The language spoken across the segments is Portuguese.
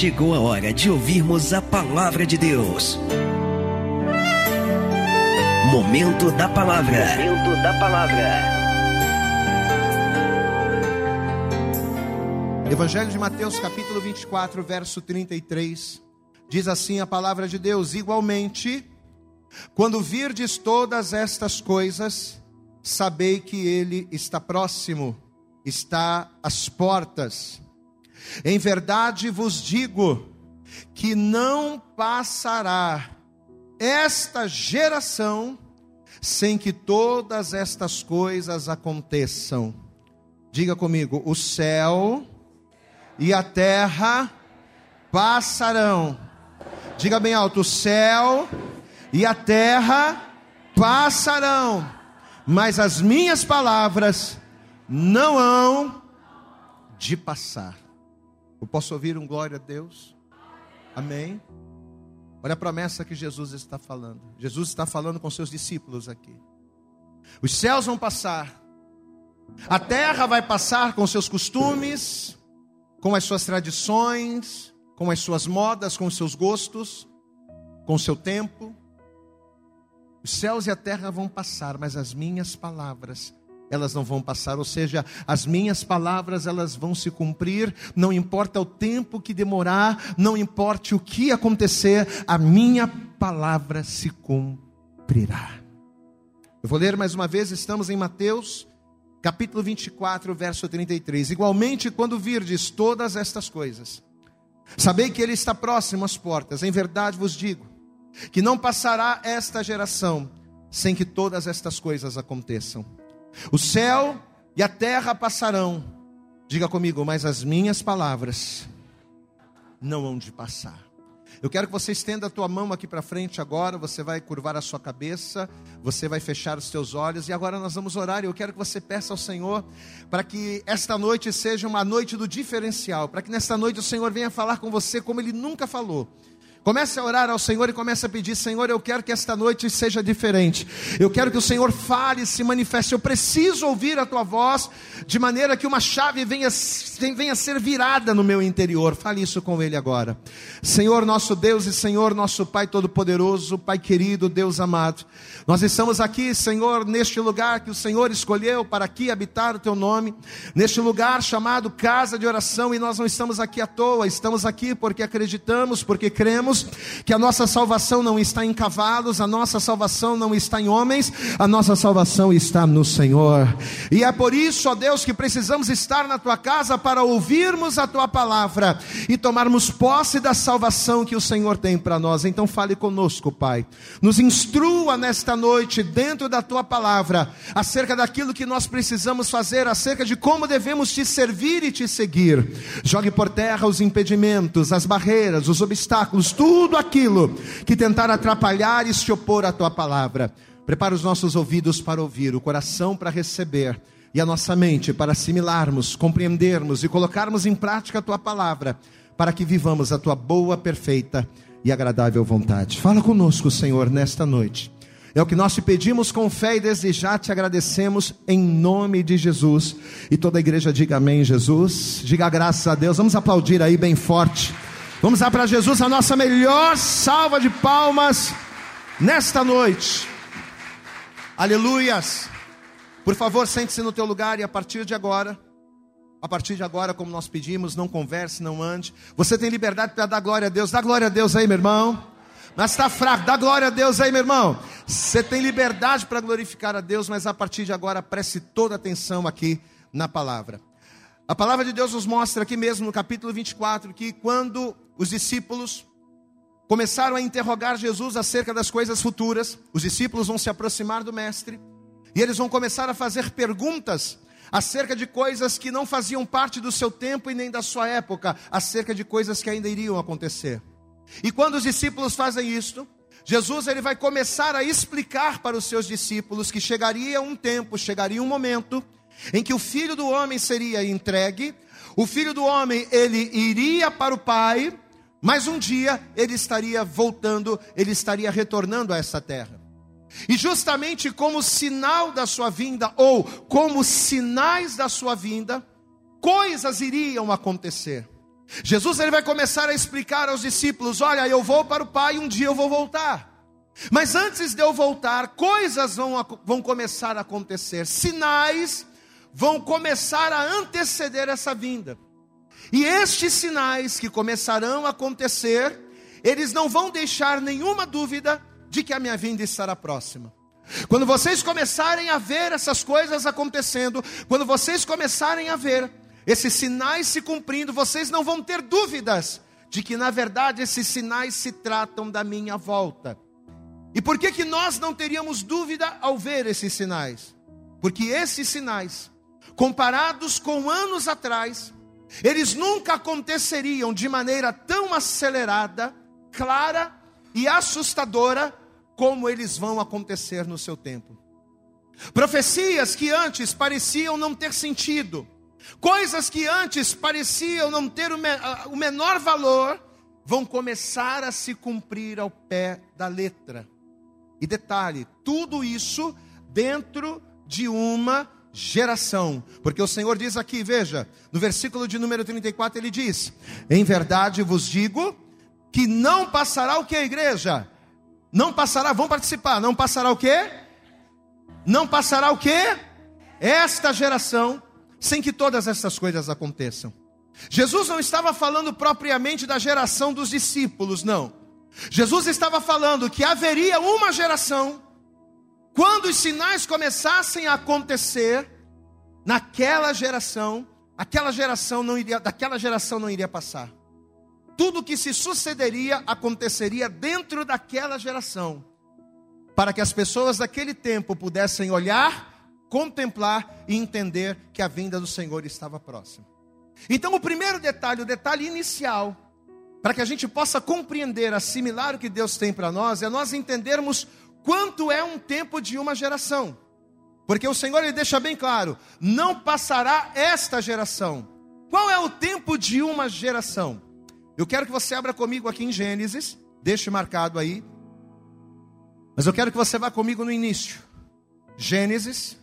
Chegou a hora de ouvirmos a Palavra de Deus. Momento da Palavra. Momento da Palavra. Evangelho de Mateus, capítulo 24, verso 33. Diz assim a Palavra de Deus: igualmente, quando virdes todas estas coisas, sabei que Ele está próximo, está às portas. Em verdade vos digo que não passará esta geração sem que todas estas coisas aconteçam. Diga comigo: o céu e a terra passarão. Diga bem alto: o céu e a terra passarão, mas as minhas palavras não hão de passar. Eu posso ouvir um glória a Deus? Amém? Olha a promessa que Jesus está falando. Jesus está falando com seus discípulos aqui. Os céus vão passar. A terra vai passar com seus costumes, com as suas tradições, com as suas modas, com os seus gostos, com o seu tempo. Os céus e a terra vão passar, mas as minhas palavras, elas não vão passar. Ou seja, as minhas palavras, elas vão se cumprir, não importa o tempo que demorar, não importa o que acontecer, a minha palavra se cumprirá. Eu vou ler mais uma vez, estamos em Mateus, capítulo 24, verso 33. Igualmente, quando virdes todas estas coisas, sabei que Ele está próximo às portas. Em verdade vos digo que não passará esta geração sem que todas estas coisas aconteçam. O céu e a terra passarão, diga comigo, mas as minhas palavras não hão de passar. Eu quero que você estenda a tua mão aqui para frente agora, você vai curvar a sua cabeça, você vai fechar os teus olhos e agora nós vamos orar. Eu quero que você peça ao Senhor para que esta noite seja uma noite do diferencial, para que nesta noite o Senhor venha falar com você como Ele nunca falou. Comece a orar ao Senhor e comece a pedir: Senhor, eu quero que esta noite seja diferente. Eu quero que o Senhor fale e se manifeste. Eu preciso ouvir a Tua voz, de maneira que uma chave venha ser virada no meu interior. Fale isso com Ele agora. Senhor nosso Deus e Senhor nosso Pai Todo-Poderoso, Pai querido, Deus amado, nós estamos aqui, Senhor, neste lugar que o Senhor escolheu para aqui habitar o Teu nome, neste lugar chamado Casa de Oração. E nós não estamos aqui à toa, estamos aqui porque acreditamos, porque cremos que a nossa salvação não está em cavalos, a nossa salvação não está em homens, a nossa salvação está no Senhor. E é por isso, ó Deus, que precisamos estar na Tua casa para ouvirmos a Tua palavra e tomarmos posse da salvação que o Senhor tem para nós. Então fale conosco, Pai, nos instrua nesta noite dentro da Tua palavra, acerca daquilo que nós precisamos fazer, acerca de como devemos Te servir e Te seguir. Jogue por terra os impedimentos, as barreiras, os obstáculos, tudo aquilo que tentar atrapalhar e se opor à Tua palavra. Prepara os nossos ouvidos para ouvir, o coração para receber e a nossa mente para assimilarmos, compreendermos e colocarmos em prática a Tua palavra, para que vivamos a Tua boa, perfeita e agradável vontade. Fala conosco, Senhor, nesta noite. É o que nós Te pedimos com fé e desde já Te agradecemos em nome de Jesus. E toda a igreja diga amém, Jesus. Diga graças a Deus. Vamos aplaudir aí bem forte. Vamos dar para Jesus a nossa melhor salva de palmas nesta noite. Aleluias. Por favor, sente-se no teu lugar e a partir de agora, como nós pedimos, não converse, não ande. Você tem liberdade para dar glória a Deus. Dá glória a Deus aí, meu irmão. Mas está fraco, dá glória a Deus aí, meu irmão. Você tem liberdade para glorificar a Deus, mas a partir de agora preste toda atenção aqui na palavra. A palavra de Deus nos mostra aqui mesmo no capítulo 24 que quando os discípulos começaram a interrogar Jesus acerca das coisas futuras, os discípulos vão se aproximar do Mestre e eles vão começar a fazer perguntas acerca de coisas que não faziam parte do seu tempo e nem da sua época, acerca de coisas que ainda iriam acontecer. E quando os discípulos fazem isto, Jesus ele vai começar a explicar para os seus discípulos que chegaria um tempo, chegaria um momento em que o Filho do Homem seria entregue, o Filho do Homem, ele iria para o Pai, mas um dia ele estaria voltando, ele estaria retornando a esta terra. E justamente como sinal da sua vinda, ou como sinais da sua vinda, coisas iriam acontecer. Jesus ele vai começar a explicar aos discípulos: olha, eu vou para o Pai, um dia eu vou voltar. Mas antes de eu voltar, coisas vão começar a acontecer. Sinais vão começar a anteceder essa vinda. E estes sinais que começarão a acontecer, eles não vão deixar nenhuma dúvida de que a minha vinda estará próxima. Quando vocês começarem a ver essas coisas acontecendo, quando vocês começarem a ver esses sinais se cumprindo, vocês não vão ter dúvidas de que na verdade esses sinais se tratam da minha volta. E por que que nós não teríamos dúvida ao ver esses sinais? Porque esses sinais, comparados com anos atrás, eles nunca aconteceriam de maneira tão acelerada, clara e assustadora como eles vão acontecer no seu tempo. Profecias que antes pareciam não ter sentido, coisas que antes pareciam não ter o menor valor, vão começar a se cumprir ao pé da letra. E detalhe, tudo isso dentro de uma geração. Porque o Senhor diz aqui, veja, no versículo de número 34, ele diz: em verdade vos digo que não passará o que a igreja? Não passará, vão participar, não passará o que? Não passará o que? Esta geração, sem que todas essas coisas aconteçam. Jesus não estava falando propriamente da geração dos discípulos, não. Jesus estava falando que haveria uma geração, quando os sinais começassem a acontecer, naquela geração, daquela geração não iria passar. Tudo que se sucederia, aconteceria dentro daquela geração, para que as pessoas daquele tempo pudessem olhar, contemplar e entender que a vinda do Senhor estava próxima. Então o primeiro detalhe, o detalhe inicial, para que a gente possa compreender, assimilar o que Deus tem para nós, é nós entendermos quanto é um tempo de uma geração. Porque o Senhor ele deixa bem claro: não passará esta geração. Qual é o tempo de uma geração? Eu quero que você abra comigo aqui em Gênesis, deixe marcado aí, mas eu quero que você vá comigo no início. Gênesis,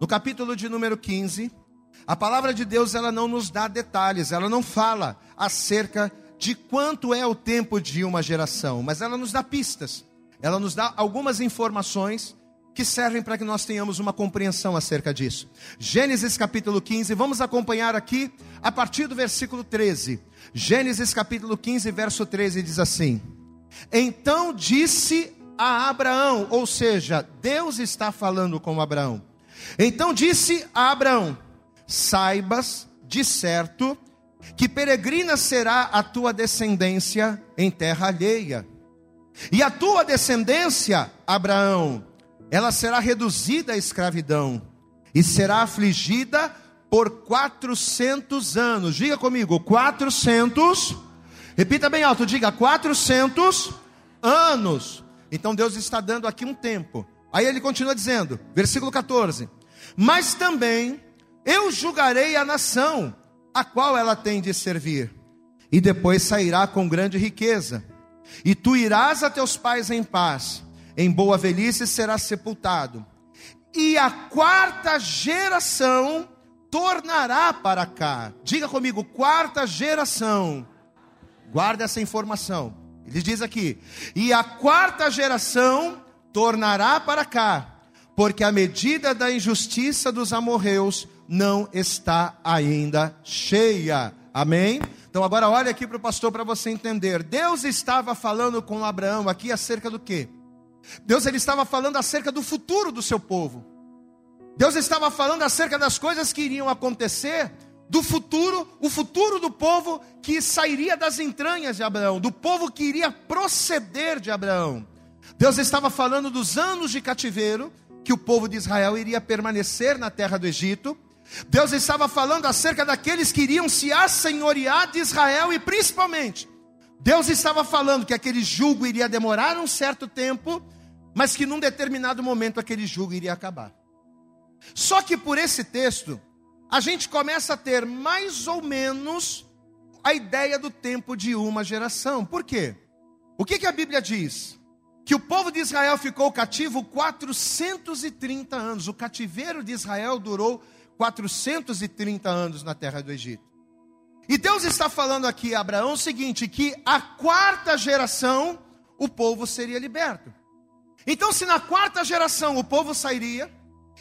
no capítulo de número 15, a palavra de Deus ela não nos dá detalhes, ela não fala acerca de quanto é o tempo de uma geração, mas ela nos dá pistas, ela nos dá algumas informações que servem para que nós tenhamos uma compreensão acerca disso. Gênesis capítulo 15, vamos acompanhar aqui a partir do versículo 13. Gênesis capítulo 15, verso 13 diz assim: então disse a Abraão, ou seja, Deus está falando com Abraão. Então disse a Abraão: saibas, de certo, que peregrina será a tua descendência em terra alheia. E a tua descendência, Abraão, ela será reduzida à escravidão e será afligida por 400 anos. Diga comigo, 400. Repita bem alto, diga 400 anos. Então Deus está dando aqui um tempo. Aí ele continua dizendo, versículo 14: mas também eu julgarei a nação a qual ela tem de servir, e depois sairá com grande riqueza, e tu irás a teus pais em paz, em boa velhice será sepultado, e a quarta geração tornará para cá. Diga comigo, quarta geração. Guarda essa informação, ele diz aqui: e a quarta geração tornará para cá, porque a medida da injustiça dos amorreus não está ainda cheia. Amém? Então agora olha aqui para o pastor, para você entender. Deus estava falando com Abraão aqui acerca do quê? Deus ele estava falando acerca do futuro do seu povo. Deus estava falando acerca das coisas que iriam acontecer, do futuro, o futuro do povo que sairia das entranhas de Abraão, do povo que iria proceder de Abraão. Deus estava falando dos anos de cativeiro que o povo de Israel iria permanecer na terra do Egito. Deus estava falando acerca daqueles que iriam se assenhorear de Israel, e principalmente Deus estava falando que aquele jugo iria demorar um certo tempo, mas que num determinado momento aquele jugo iria acabar. Só que por esse texto a gente começa a ter mais ou menos a ideia do tempo de uma geração. Por quê? O que a Bíblia diz? Que o povo de Israel ficou cativo 430 anos. O cativeiro de Israel durou 430 anos na terra do Egito. E Deus está falando aqui a Abraão o seguinte, que a quarta geração o povo seria liberto. Então, se na quarta geração o povo sairia,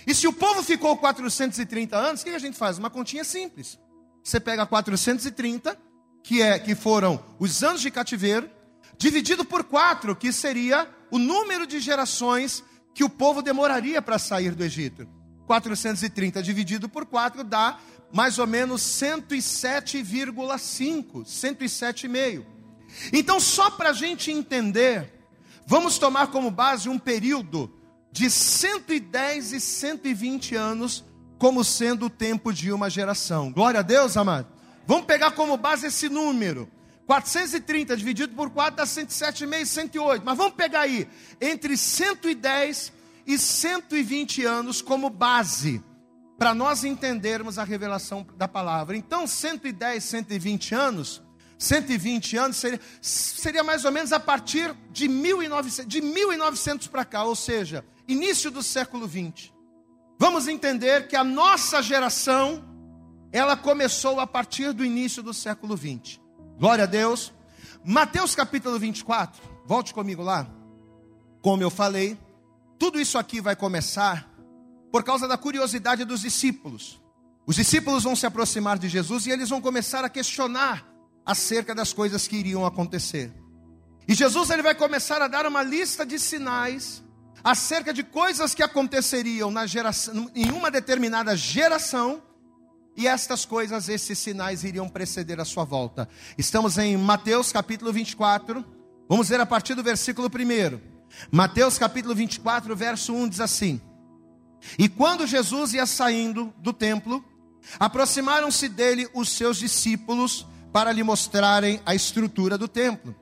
e se o povo ficou 430 anos, o que a gente faz? Uma continha simples. Você pega 430, que foram os anos de cativeiro, dividido por 4, que seria o número de gerações que o povo demoraria para sair do Egito. 430 dividido por 4 dá mais ou menos 107,5, 107,5. Então, só para a gente entender, vamos tomar como base um período de 110 e 120 anos como sendo o tempo de uma geração. Glória a Deus, amado. Vamos pegar como base esse número. 430 dividido por 4 dá 107,5, 108. Mas vamos pegar aí, entre 110 e 120 anos como base, para nós entendermos a revelação da palavra. Então, 110, 120 anos seria mais ou menos a partir de 1900 para cá, ou seja, início do século 20. Vamos entender que a nossa geração, ela começou a partir do início do século 20. Glória a Deus. Mateus capítulo 24, volte comigo lá. Como eu falei, tudo isso aqui vai começar por causa da curiosidade dos discípulos. Os discípulos vão se aproximar de Jesus e eles vão começar a questionar acerca das coisas que iriam acontecer. E Jesus, ele vai começar a dar uma lista de sinais acerca de coisas que aconteceriam na geração, em uma determinada geração, e estas coisas, esses sinais iriam preceder a sua volta. Estamos em Mateus capítulo 24, vamos ver a partir do versículo 1. Mateus capítulo 24, verso 1 diz assim: E quando Jesus ia saindo do templo, aproximaram-se dele os seus discípulos para lhe mostrarem a estrutura do templo.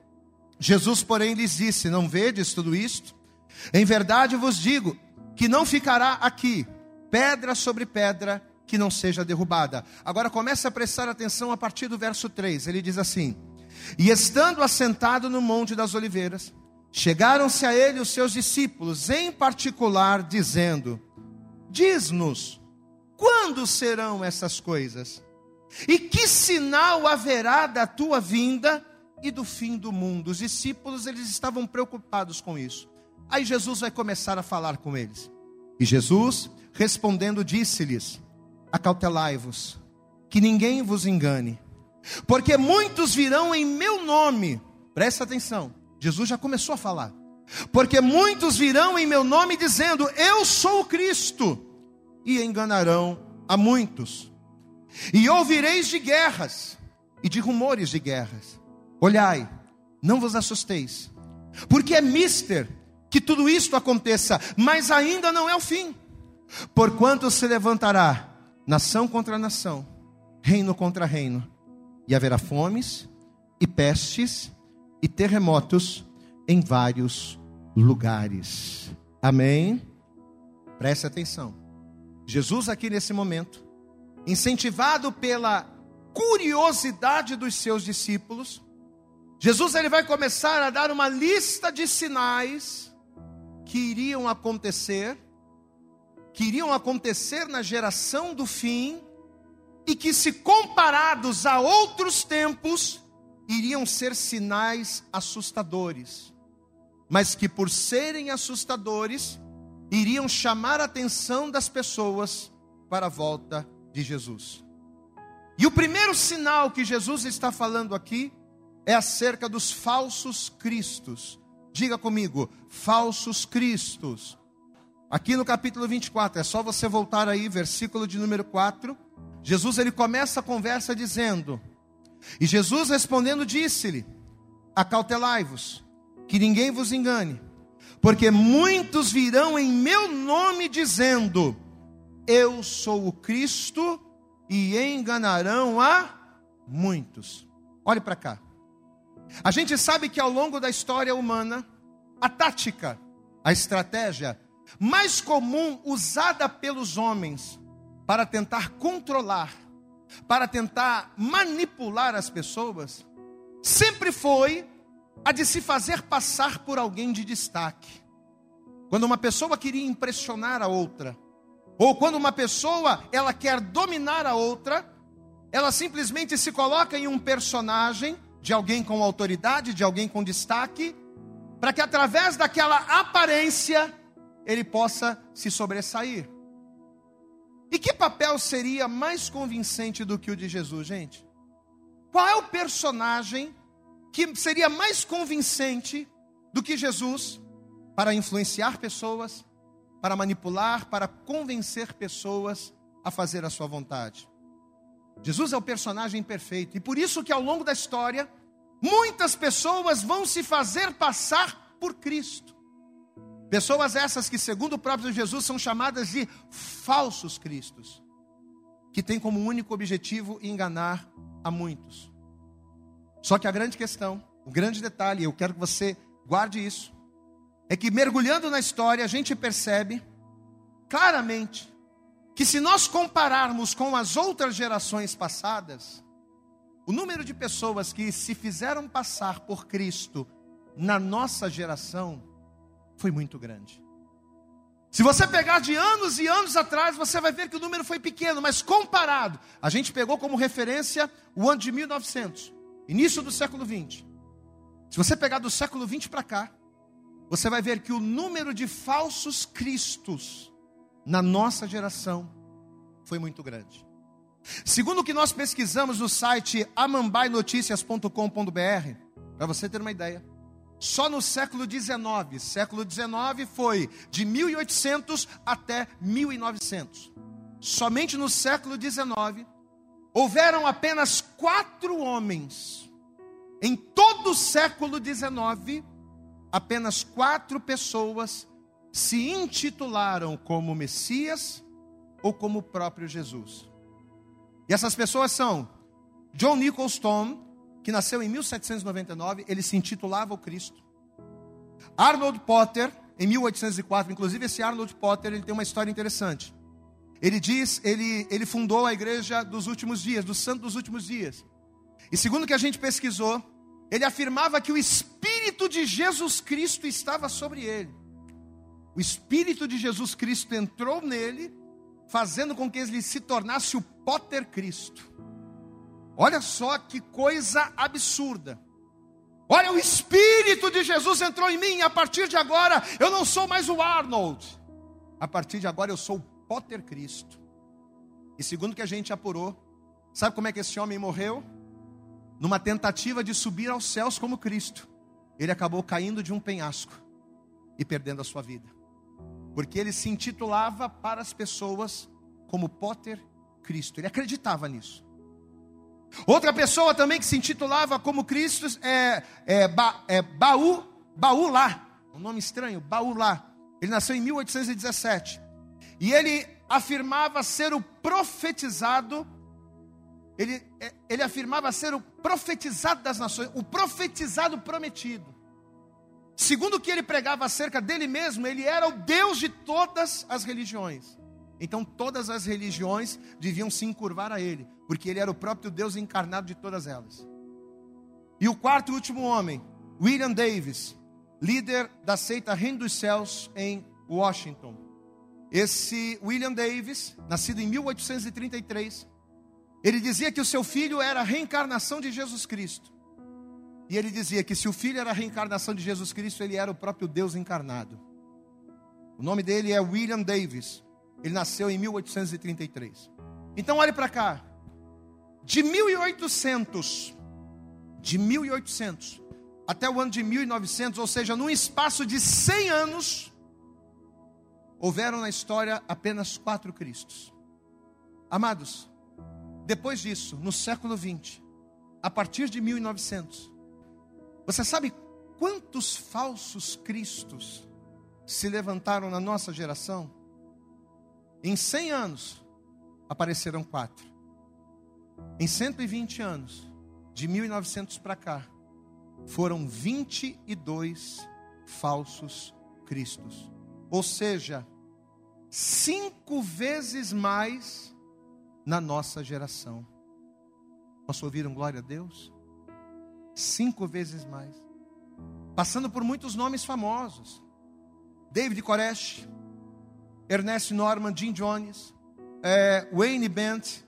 Jesus, porém, lhes disse: Não vedes tudo isto? Em verdade vos digo que não ficará aqui pedra sobre pedra que não seja derrubada. Agora começa a prestar atenção a partir do verso 3. Ele diz assim: E estando assentado no Monte das Oliveiras, chegaram-se a ele os seus discípulos, em particular, dizendo: Diz-nos, quando serão essas coisas? E que sinal haverá da tua vinda e do fim do mundo? Os discípulos, eles estavam preocupados com isso. Aí Jesus vai começar a falar com eles. E Jesus, respondendo, disse-lhes: Acautelai-vos, que ninguém vos engane, porque muitos virão em meu nome. Presta atenção, Jesus já começou a falar. Porque muitos virão em meu nome dizendo: Eu sou o Cristo, e enganarão a muitos. E ouvireis de guerras e de rumores de guerras. Olhai, não vos assusteis, porque é mister que tudo isto aconteça, mas ainda não é o fim. Porquanto se levantará nação contra nação, reino contra reino, e haverá fomes e pestes e terremotos em vários lugares. Amém? Preste atenção. Jesus aqui nesse momento, incentivado pela curiosidade dos seus discípulos, Jesus, ele vai começar a dar uma lista de sinais que iriam acontecer na geração do fim, e que, se comparados a outros tempos, iriam ser sinais assustadores, mas que, por serem assustadores, iriam chamar a atenção das pessoas para a volta de Jesus. E o primeiro sinal que Jesus está falando aqui é acerca dos falsos cristos. Diga comigo, falsos cristos. Aqui no capítulo 24, é só você voltar aí, versículo de número 4. Jesus, ele começa a conversa dizendo: E Jesus respondendo disse-lhe: Acautelai-vos, que ninguém vos engane, porque muitos virão em meu nome dizendo: Eu sou o Cristo, e enganarão a muitos. Olhe para cá. A gente sabe que ao longo da história humana, a tática, a estratégia mais comum usada pelos homens para tentar controlar, para tentar manipular as pessoas, sempre foi a de se fazer passar por alguém de destaque. Quando uma pessoa queria impressionar a outra, ou quando uma pessoa, ela quer dominar a outra, Ela simplesmente se coloca em um personagem de alguém com autoridade, de alguém com destaque, para que através daquela aparência ele possa se sobressair. E que papel seria mais convincente do que o de Jesus, gente? Qual é o personagem que seria mais convincente do que Jesus para influenciar pessoas, para manipular, para convencer pessoas a fazer a sua vontade? Jesus é o personagem perfeito, e por isso que ao longo da história, muitas pessoas vão se fazer passar por Cristo. Pessoas essas que, segundo o próprio Jesus, são chamadas de falsos cristos, que têm como único objetivo enganar a muitos. Só que a grande questão, o grande detalhe, eu quero que você guarde isso, é que mergulhando na história, a gente percebe claramente que se nós compararmos com as outras gerações passadas, o número de pessoas que se fizeram passar por Cristo na nossa geração foi muito grande. Se você pegar de anos e anos atrás, você vai ver que o número foi pequeno, mas comparado, a gente pegou como referência o ano de 1900, início do século 20. Se você pegar do século 20 para cá, você vai ver que o número de falsos cristos na nossa geração foi muito grande. Segundo o que nós pesquisamos no site amambainoticias.com.br, para você ter uma ideia, só no século XIX foi de 1800 até 1900. Somente no século XIX, houveram apenas 4 homens. Em todo o século XIX, apenas 4 pessoas se intitularam como Messias ou como o próprio Jesus. E essas pessoas são John Nicholson, que nasceu em 1799, ele se intitulava o Cristo. Arnold Potter, em 1804, inclusive esse Arnold Potter, ele tem uma história interessante. Ele fundou a igreja dos últimos dias, do Santos dos últimos dias. E segundo o que a gente pesquisou, ele afirmava que o Espírito de Jesus Cristo estava sobre ele. O Espírito de Jesus Cristo entrou nele, fazendo com que ele se tornasse o Potter Cristo. Olha só que coisa absurda. Olha, o Espírito de Jesus entrou em mim, a partir de agora eu não sou mais o Arnold. A partir de agora eu sou o Potter Cristo. E segundo que a gente apurou, sabe como é que esse homem morreu? Numa tentativa de subir aos céus como Cristo, ele acabou caindo de um penhasco e perdendo a sua vida, porque ele se intitulava para as pessoas como Potter Cristo, ele acreditava nisso. Outra pessoa também que se intitulava como Cristo é Baúlá, um nome estranho, Baúlá. Ele nasceu em 1817. E ele afirmava ser o profetizado, ele afirmava ser o profetizado das nações, o profetizado prometido. Segundo o que ele pregava acerca dele mesmo, ele era o Deus de todas as religiões. Então todas as religiões deviam se encurvar a ele, porque ele era o próprio Deus encarnado de todas elas. E o quarto e último homem, William Davis, líder da seita Reino dos Céus em Washington. Esse William Davis, nascido em 1833, ele dizia que o seu filho era a reencarnação de Jesus Cristo. E ele dizia que se o filho era a reencarnação de Jesus Cristo, ele era o próprio Deus encarnado. O nome dele é William Davis. Ele nasceu em 1833. Então olhe para cá. De 1800 até o ano de 1900, ou seja, num espaço de 100 anos, houveram na história apenas 4 cristos. Amados, depois disso, no século 20, a partir de 1900, você sabe quantos falsos cristos se levantaram na nossa geração? Em 100 anos, apareceram 4. Em 120 anos, de 1900 para cá, foram 22 falsos cristos. Ou seja, 5 vezes mais na nossa geração. Posso ouvir um glória a Deus? 5 vezes mais. Passando por muitos nomes famosos. David Koresh, Ernest Norman, Jim Jones, Wayne Bent,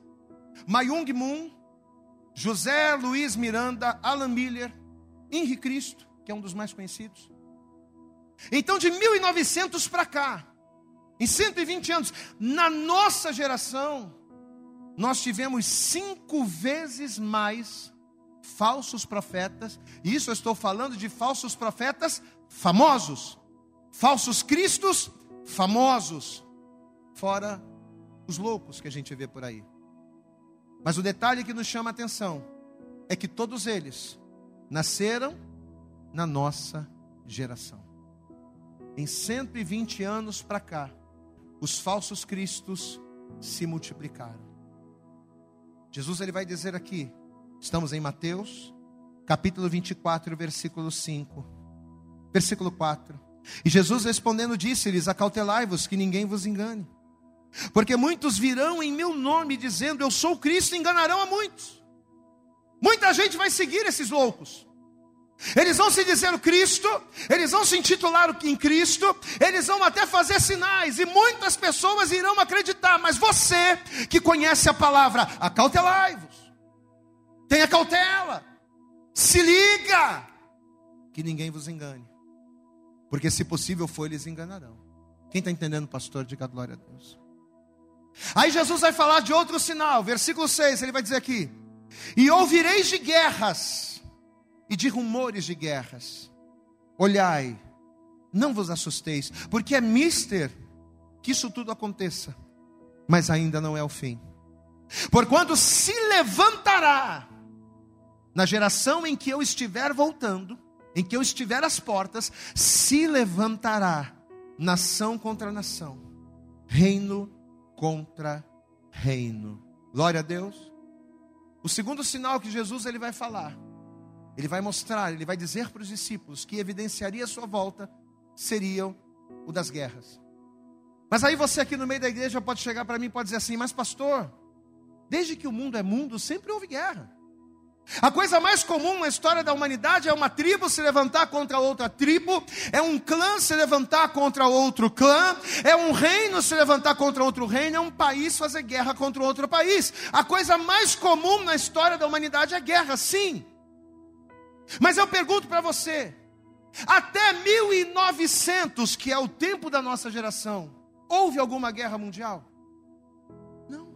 Mayung Moon, José Luiz Miranda, Alan Miller, Henri Cristo, que é um dos mais conhecidos. Então, de 1900 para cá, em 120 anos, na nossa geração, nós tivemos 5 vezes mais falsos profetas. E isso eu estou falando de falsos profetas famosos, falsos cristos famosos, fora os loucos que a gente vê por aí. Mas o detalhe que nos chama a atenção é que todos eles nasceram na nossa geração. Em 120 anos para cá, os falsos cristos se multiplicaram. Jesus ele vai dizer aqui, estamos em Mateus, capítulo 24, versículo 5, versículo 4. E Jesus respondendo disse-lhes, acautelai-vos que ninguém vos engane. Porque muitos virão em meu nome dizendo, eu sou o Cristo, e enganarão a muitos. Muita gente vai seguir esses loucos. Eles vão se dizer o Cristo, eles vão se intitular em Cristo, eles vão até fazer sinais, e muitas pessoas irão acreditar. Mas você que conhece a palavra, acautelai-vos, tenha cautela, se liga, que ninguém vos engane, porque se possível for, eles enganarão. Quem está entendendo, pastor? Diga glória a Deus. Aí Jesus vai falar de outro sinal, versículo 6, ele vai dizer aqui, e ouvireis de guerras, e de rumores de guerras. Olhai, não vos assusteis, porque é mister que isso tudo aconteça, mas ainda não é o fim. Porquanto se levantará, na geração em que eu estiver voltando, em que eu estiver às portas, se levantará nação contra nação, reino contra reino. Glória a Deus. O segundo sinal que Jesus ele vai falar, ele vai mostrar, ele vai dizer para os discípulos que evidenciaria a sua volta, seriam o das guerras. Mas aí você aqui no meio da igreja pode chegar para mim e pode dizer assim, mas pastor, desde que o mundo é mundo, sempre houve guerra. A coisa mais comum na história da humanidade é uma tribo se levantar contra outra tribo, é um clã se levantar contra outro clã, é um reino se levantar contra outro reino, é um país fazer guerra contra outro país. A coisa mais comum na história da humanidade é guerra, sim. Mas eu pergunto para você, até 1900, que é o tempo da nossa geração, houve alguma guerra mundial? Não.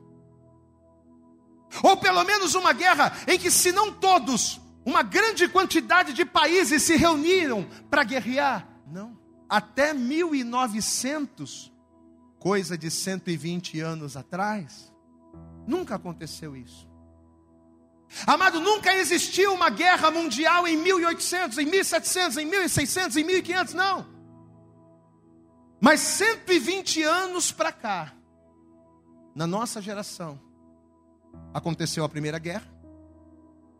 Ou pelo menos uma guerra em que, se não todos, uma grande quantidade de países se reuniram para guerrear? Não. Até 1900, coisa de 120 anos atrás, nunca aconteceu isso. Amado, nunca existiu uma guerra mundial em 1800, em 1700, em 1600, em 1500, não. Mas 120 anos para cá, na nossa geração, aconteceu a primeira guerra,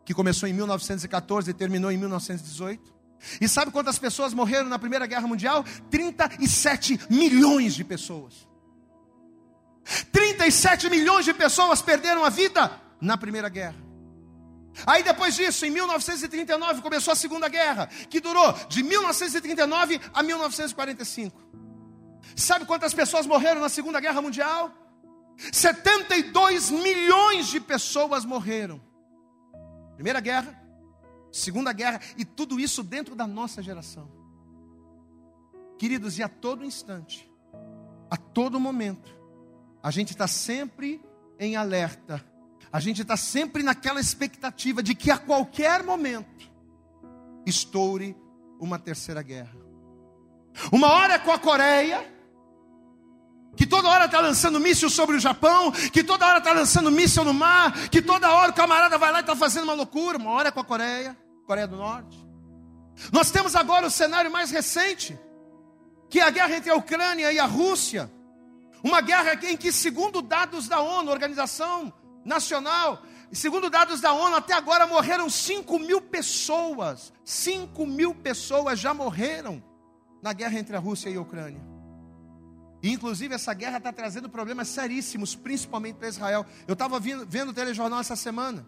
que começou em 1914 e terminou em 1918. E sabe quantas pessoas morreram na primeira guerra mundial? 37 milhões de pessoas. 37 milhões de pessoas perderam a vida na primeira guerra. Aí depois disso, em 1939, começou a Segunda Guerra, que durou de 1939 a 1945. Sabe quantas pessoas morreram na Segunda Guerra Mundial? 72 milhões de pessoas morreram. Primeira Guerra, Segunda Guerra, e tudo isso dentro da nossa geração. Queridos, e a todo instante, a todo momento, a gente está sempre em alerta. A gente está sempre naquela expectativa de que a qualquer momento estoure uma terceira guerra. Uma hora é com a Coreia, que toda hora está lançando míssil sobre o Japão, que toda hora está lançando míssil no mar, que toda hora o camarada vai lá e está fazendo uma loucura. Uma hora é com a Coreia, Coreia do Norte. Nós temos agora o cenário mais recente, que é a guerra entre a Ucrânia e a Rússia. Uma guerra em que, segundo dados da ONU, organização nacional, segundo dados da ONU, até agora morreram 5 mil pessoas. 5 mil pessoas já morreram na guerra entre a Rússia e a Ucrânia. E, inclusive, essa guerra está trazendo problemas seríssimos, principalmente para Israel. Eu estava vendo o telejornal essa semana.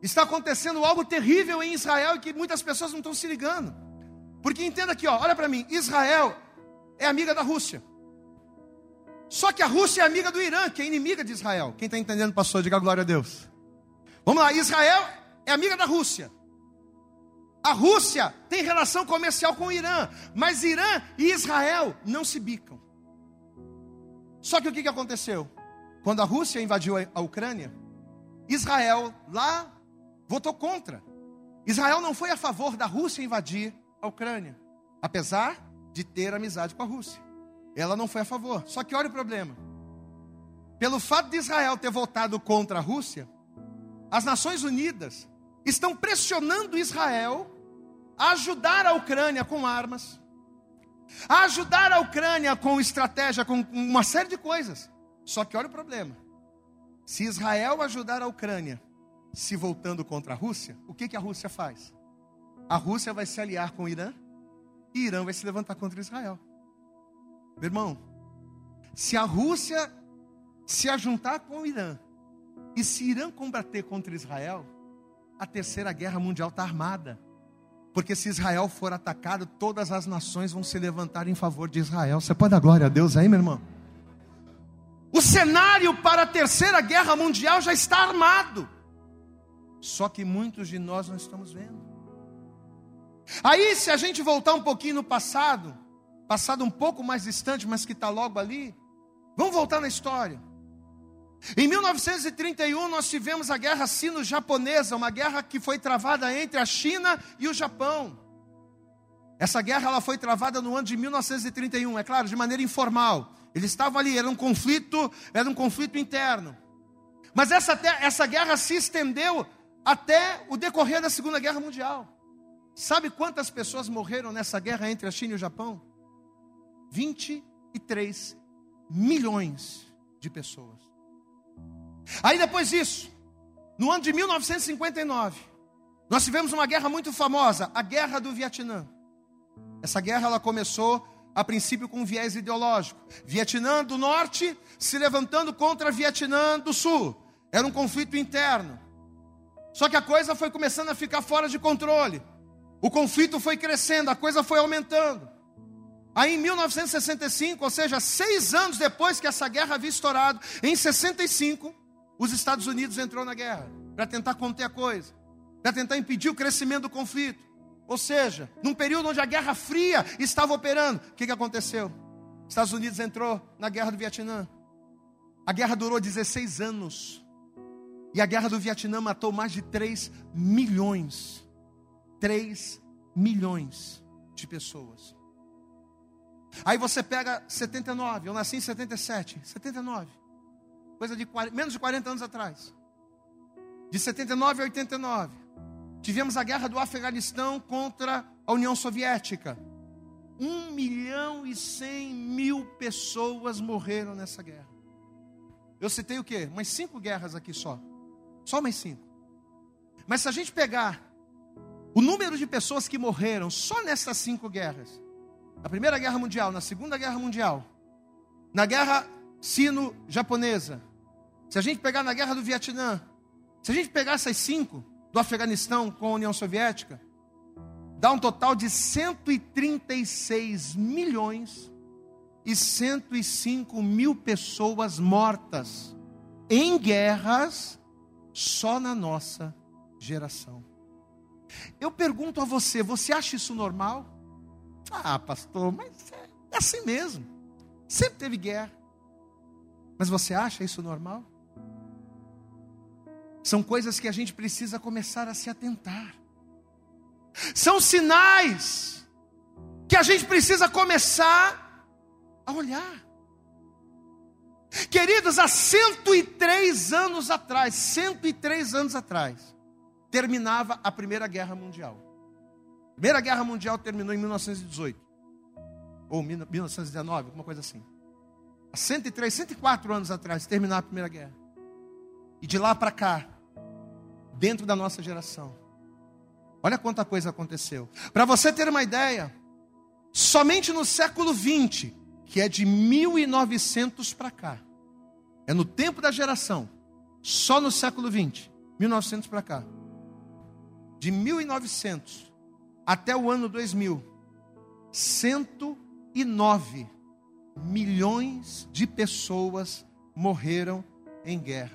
Está acontecendo algo terrível em Israel e que muitas pessoas não estão se ligando. Porque entenda aqui, olha para mim, Israel é amiga da Rússia. Só que a Rússia é amiga do Irã, que é inimiga de Israel. Quem está entendendo, pastor, diga glória a Deus. Vamos lá, Israel é amiga da Rússia. A Rússia tem relação comercial com o Irã, mas Irã e Israel não se bicam. Só que o que aconteceu? Quando a Rússia invadiu a Ucrânia, Israel lá votou contra. Israel não foi a favor da Rússia invadir a Ucrânia, apesar de ter amizade com a Rússia. Ela não foi a favor. Só que olha o problema. Pelo fato de Israel ter votado contra a Rússia, as Nações Unidas estão pressionando Israel a ajudar a Ucrânia com armas, a ajudar a Ucrânia com estratégia, com uma série de coisas. Só que olha o problema. Se Israel ajudar a Ucrânia se voltando contra a Rússia, o que a Rússia faz? A Rússia vai se aliar com o Irã e Irã vai se levantar contra Israel. Meu irmão, se a Rússia se ajuntar com o Irã e se Irã combater contra Israel, a terceira guerra mundial está armada. Porque se Israel for atacado, todas as nações vão se levantar em favor de Israel. Você pode dar glória a Deus aí, meu irmão? O cenário para a terceira guerra mundial já está armado. Só que muitos de nós não estamos vendo. Aí, se a gente voltar um pouquinho no passado, passado um pouco mais distante, mas que está logo ali, vamos voltar na história. Em 1931 nós tivemos a guerra sino-japonesa, uma guerra que foi travada entre a China e o Japão. Essa guerra ela foi travada no ano de 1931, é claro, de maneira informal. Eles estavam ali, era um conflito interno. Mas essa guerra se estendeu até o decorrer da Segunda Guerra Mundial. Sabe quantas pessoas morreram nessa guerra entre a China e o Japão? 23 milhões de pessoas. Aí depois disso, no ano de 1959, nós tivemos uma guerra muito famosa, a Guerra do Vietnã. Essa guerra ela começou a princípio com um viés ideológico. Vietnã do Norte se levantando contra Vietnã do Sul. Era um conflito interno. Só que a coisa foi começando a ficar fora de controle. O conflito foi crescendo, a coisa foi aumentando. Aí em 1965, ou seja, 6 anos depois que essa guerra havia estourado, em 65... os Estados Unidos entrou na guerra para tentar conter a coisa, para tentar impedir o crescimento do conflito. Ou seja, num período onde a Guerra Fria estava operando, o que aconteceu? Os Estados Unidos entrou na Guerra do Vietnã. A guerra durou 16 anos. E a Guerra do Vietnã matou mais de 3 milhões. 3 milhões de pessoas. Aí você pega 79, eu nasci em 77, 79. Coisa de menos de 40 anos atrás. De 79 a 89. Tivemos a guerra do Afeganistão contra a União Soviética. 1.100.000 pessoas morreram nessa guerra. Eu citei o quê? Umas 5 guerras aqui só. Só umas 5. Mas se a gente pegar o número de pessoas que morreram só nessas 5 guerras. Na Primeira Guerra Mundial, na Segunda Guerra Mundial. Na Guerra Sino-Japonesa. Se a gente pegar na guerra do Vietnã, se a gente pegar essas 5 do Afeganistão com a União Soviética, dá um total de 136 milhões e 105 mil pessoas mortas em guerras só na nossa geração. Eu pergunto a você, você acha isso normal? Ah, pastor, mas é assim mesmo. Sempre teve guerra. Mas você acha isso normal? São coisas que a gente precisa começar a se atentar. São sinais que a gente precisa começar a olhar. Queridos, há 103 anos atrás, 103 anos atrás, terminava a Primeira Guerra Mundial. A Primeira Guerra Mundial terminou em 1918. Ou 1919, alguma coisa assim. Há 103, 104 anos atrás, terminar a Primeira Guerra. E de lá para cá, dentro da nossa geração, olha quanta coisa aconteceu. Para você ter uma ideia, somente no século 20, que é de 1900 para cá, é no tempo da geração, só no século 20, 1900 para cá, de 1900 até o ano 2000, 109 milhões de pessoas morreram em guerras.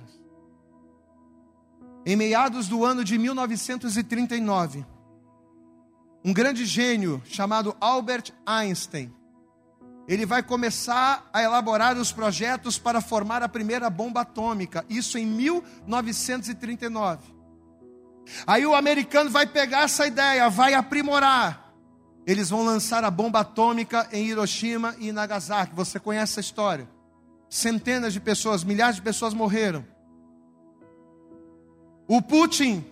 Em meados do ano de 1939, um grande gênio chamado Albert Einstein, ele vai começar a elaborar os projetos para formar a primeira bomba atômica, isso em 1939. Aí o americano vai pegar essa ideia, vai aprimorar. Eles vão lançar a bomba atômica em Hiroshima e Nagasaki. Você conhece essa história? Centenas de pessoas, milhares de pessoas morreram. O Putin,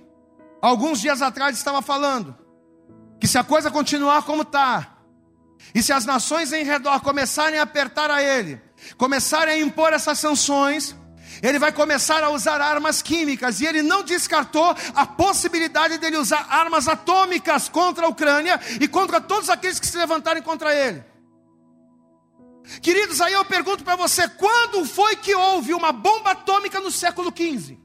alguns dias atrás, estava falando que se a coisa continuar como está, e se as nações em redor começarem a apertar a ele, começarem a impor essas sanções, ele vai começar a usar armas químicas. E ele não descartou a possibilidade dele usar armas atômicas contra a Ucrânia e contra todos aqueles que se levantarem contra ele. Queridos, aí eu pergunto para você, quando foi que houve uma bomba atômica no século XV?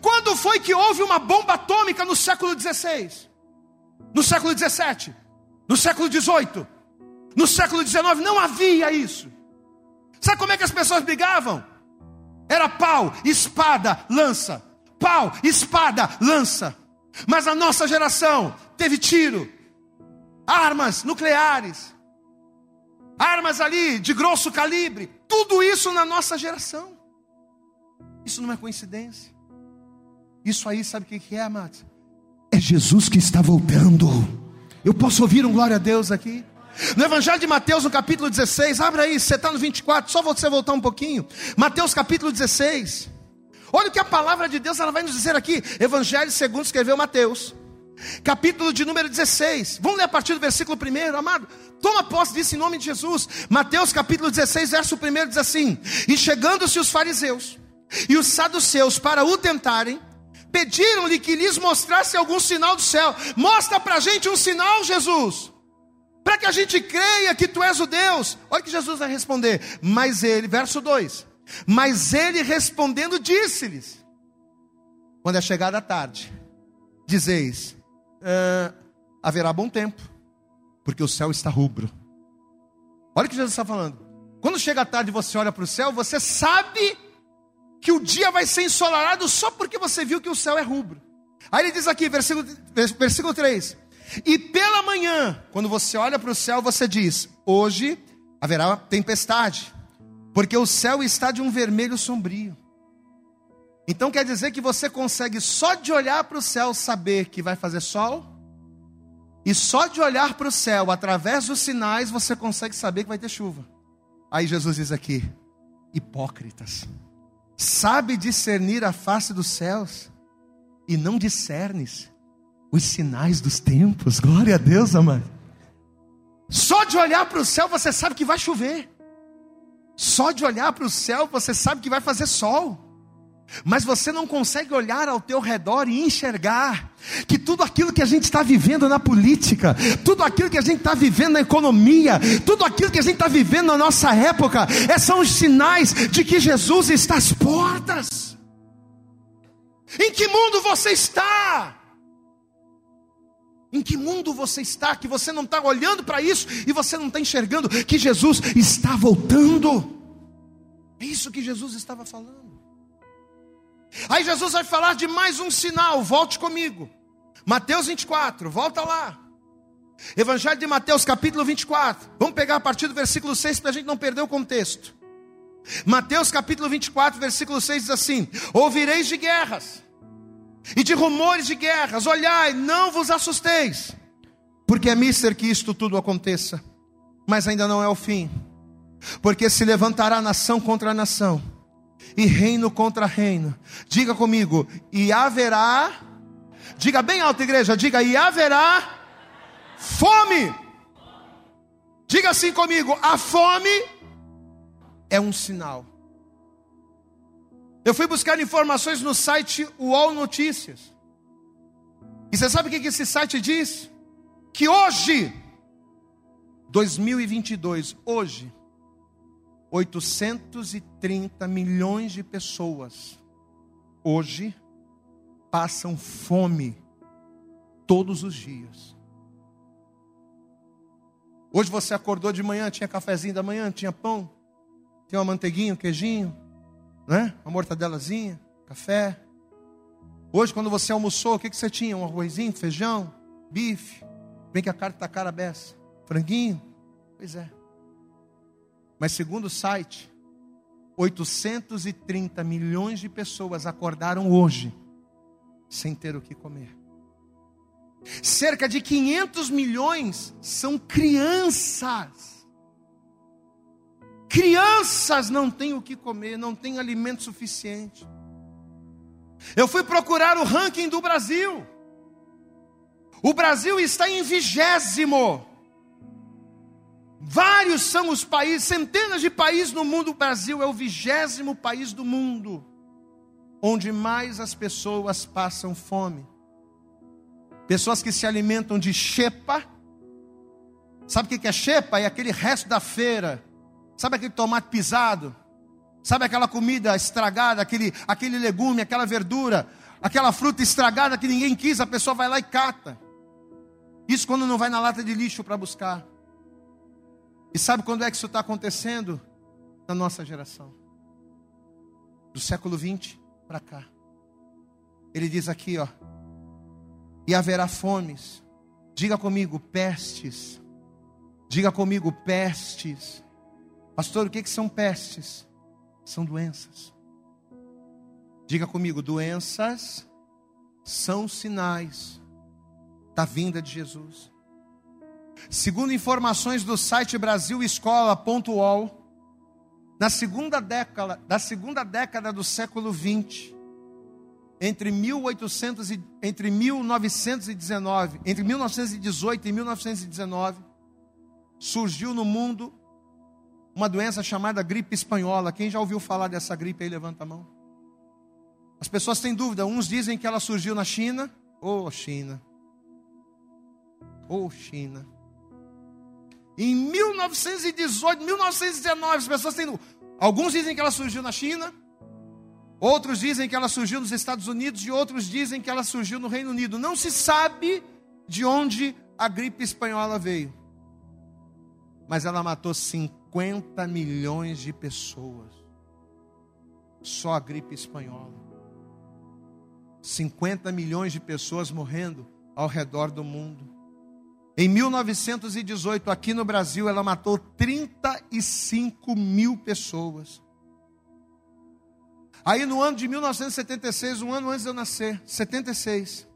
Quando foi que houve uma bomba atômica no século XVI? No século XVII? No século XVIII? No século XIX? Não havia isso. Sabe como é que as pessoas brigavam? Era pau, espada, lança. Pau, espada, lança. Mas a nossa geração teve tiro, armas nucleares, armas ali de grosso calibre. Tudo isso na nossa geração. Isso não é coincidência. Isso aí, sabe o que é, amado? É Jesus que está voltando. Eu posso ouvir um glória a Deus aqui? No Evangelho de Mateus, no capítulo 16, abre aí, você está no 24, só você voltar um pouquinho. Mateus capítulo 16. Olha o que a palavra de Deus ela vai nos dizer aqui. Evangelho segundo escreveu Mateus, capítulo de número 16. Vamos ler a partir do versículo 1, amado. Toma posse disso em nome de Jesus. Mateus capítulo 16, verso 1 diz assim: E chegando-se os fariseus e os saduceus para o tentarem, pediram-lhe que lhes mostrasse algum sinal do céu. Mostra para a gente um sinal, Jesus, para que a gente creia que tu és o Deus. Olha que Jesus vai responder. Mas ele, verso 2. Mas ele respondendo disse-lhes: Quando é chegada a tarde, dizeis, haverá bom tempo, porque o céu está rubro. Olha o que Jesus está falando. Quando chega a tarde e você olha para o céu, você sabe que o dia vai ser ensolarado só porque você viu que o céu é rubro. Aí ele diz aqui, versículo 3. E pela manhã, quando você olha para o céu, você diz: hoje haverá tempestade, porque o céu está de um vermelho sombrio. Então quer dizer que você consegue só de olhar para o céu saber que vai fazer sol, e só de olhar para o céu, através dos sinais, você consegue saber que vai ter chuva. Aí Jesus diz aqui: hipócritas, sabe discernir a face dos céus, e não discernes os sinais dos tempos. Glória a Deus, amado. Só de olhar para o céu você sabe que vai chover. Só de olhar para o céu você sabe que vai fazer sol. Mas você não consegue olhar ao teu redor e enxergar que tudo aquilo que a gente está vivendo na política, tudo aquilo que a gente está vivendo na economia, tudo aquilo que a gente está vivendo na nossa época, são os sinais de que Jesus está às portas. Em que mundo você está? Em que mundo você está, que você não está olhando para isso, e você não está enxergando que Jesus está voltando? É isso que Jesus estava falando. Aí Jesus vai falar de mais um sinal, volte comigo. Mateus 24, volta lá. Evangelho de Mateus capítulo 24, vamos pegar a partir do versículo 6 para a gente não perder o contexto. Mateus capítulo 24, versículo 6 diz assim: Ouvireis de guerras e de rumores de guerras, olhai, não vos assusteis, porque é mister que isto tudo aconteça, mas ainda não é o fim, porque se levantará nação contra nação, e reino contra reino. Diga comigo, e haverá, diga bem alto, igreja, diga, e haverá fome. Diga assim comigo: a fome é um sinal. Eu fui buscar informações no site UOL Notícias. E você sabe o que esse site diz? Que hoje, 2022, hoje, 830 milhões de pessoas, hoje, passam fome todos os dias. Hoje você acordou de manhã, tinha cafezinho da manhã, tinha pão, tinha uma manteiguinha, um queijinho, né? Uma mortadelazinha, café. Hoje, quando você almoçou, o que você tinha? Um arrozinho, feijão, bife. Bem que a carne está cara a beça. Franguinho? Pois é. Mas segundo o site, 830 milhões de pessoas acordaram hoje sem ter o que comer. Cerca de 500 milhões são crianças. Crianças não têm o que comer, não têm alimento suficiente. Eu fui procurar o ranking do Brasil. O Brasil está em 20º. Vários são os países, centenas de países no mundo. O Brasil é o 20º país do mundo onde mais as pessoas passam fome. Pessoas que se alimentam de xepa. Sabe o que é xepa? É aquele resto da feira. Sabe aquele tomate pisado? Sabe aquela comida estragada, aquele legume, aquela verdura, aquela fruta estragada que ninguém quis, a pessoa vai lá e cata. Isso quando não vai na lata de lixo para buscar. E sabe quando é que isso está acontecendo? Na nossa geração. Do século 20 para cá. Ele diz aqui, ó. E haverá fomes. Diga comigo, pestes. Diga comigo, pestes. Pastor, o que são pestes? São doenças. Diga comigo, doenças são sinais da vinda de Jesus. Segundo informações do site BrasilEscola.com.br, da segunda década do século 20, entre 1918 e 1919, surgiu no mundo uma doença chamada gripe espanhola. Quem já ouviu falar dessa gripe aí, levanta a mão. As pessoas têm dúvida. Uns dizem que ela surgiu na China. China. Em 1918, 1919, as pessoas têm dúvida. Alguns dizem que ela surgiu na China. Outros dizem que ela surgiu nos Estados Unidos. E outros dizem que ela surgiu no Reino Unido. Não se sabe de onde a gripe espanhola veio. Mas ela matou 50 milhões de pessoas. Só a gripe espanhola. 50 milhões de pessoas morrendo ao redor do mundo. Em 1918, aqui no Brasil, ela matou 35 mil pessoas. Aí no ano de 1976, um ano antes de eu nascer, 76,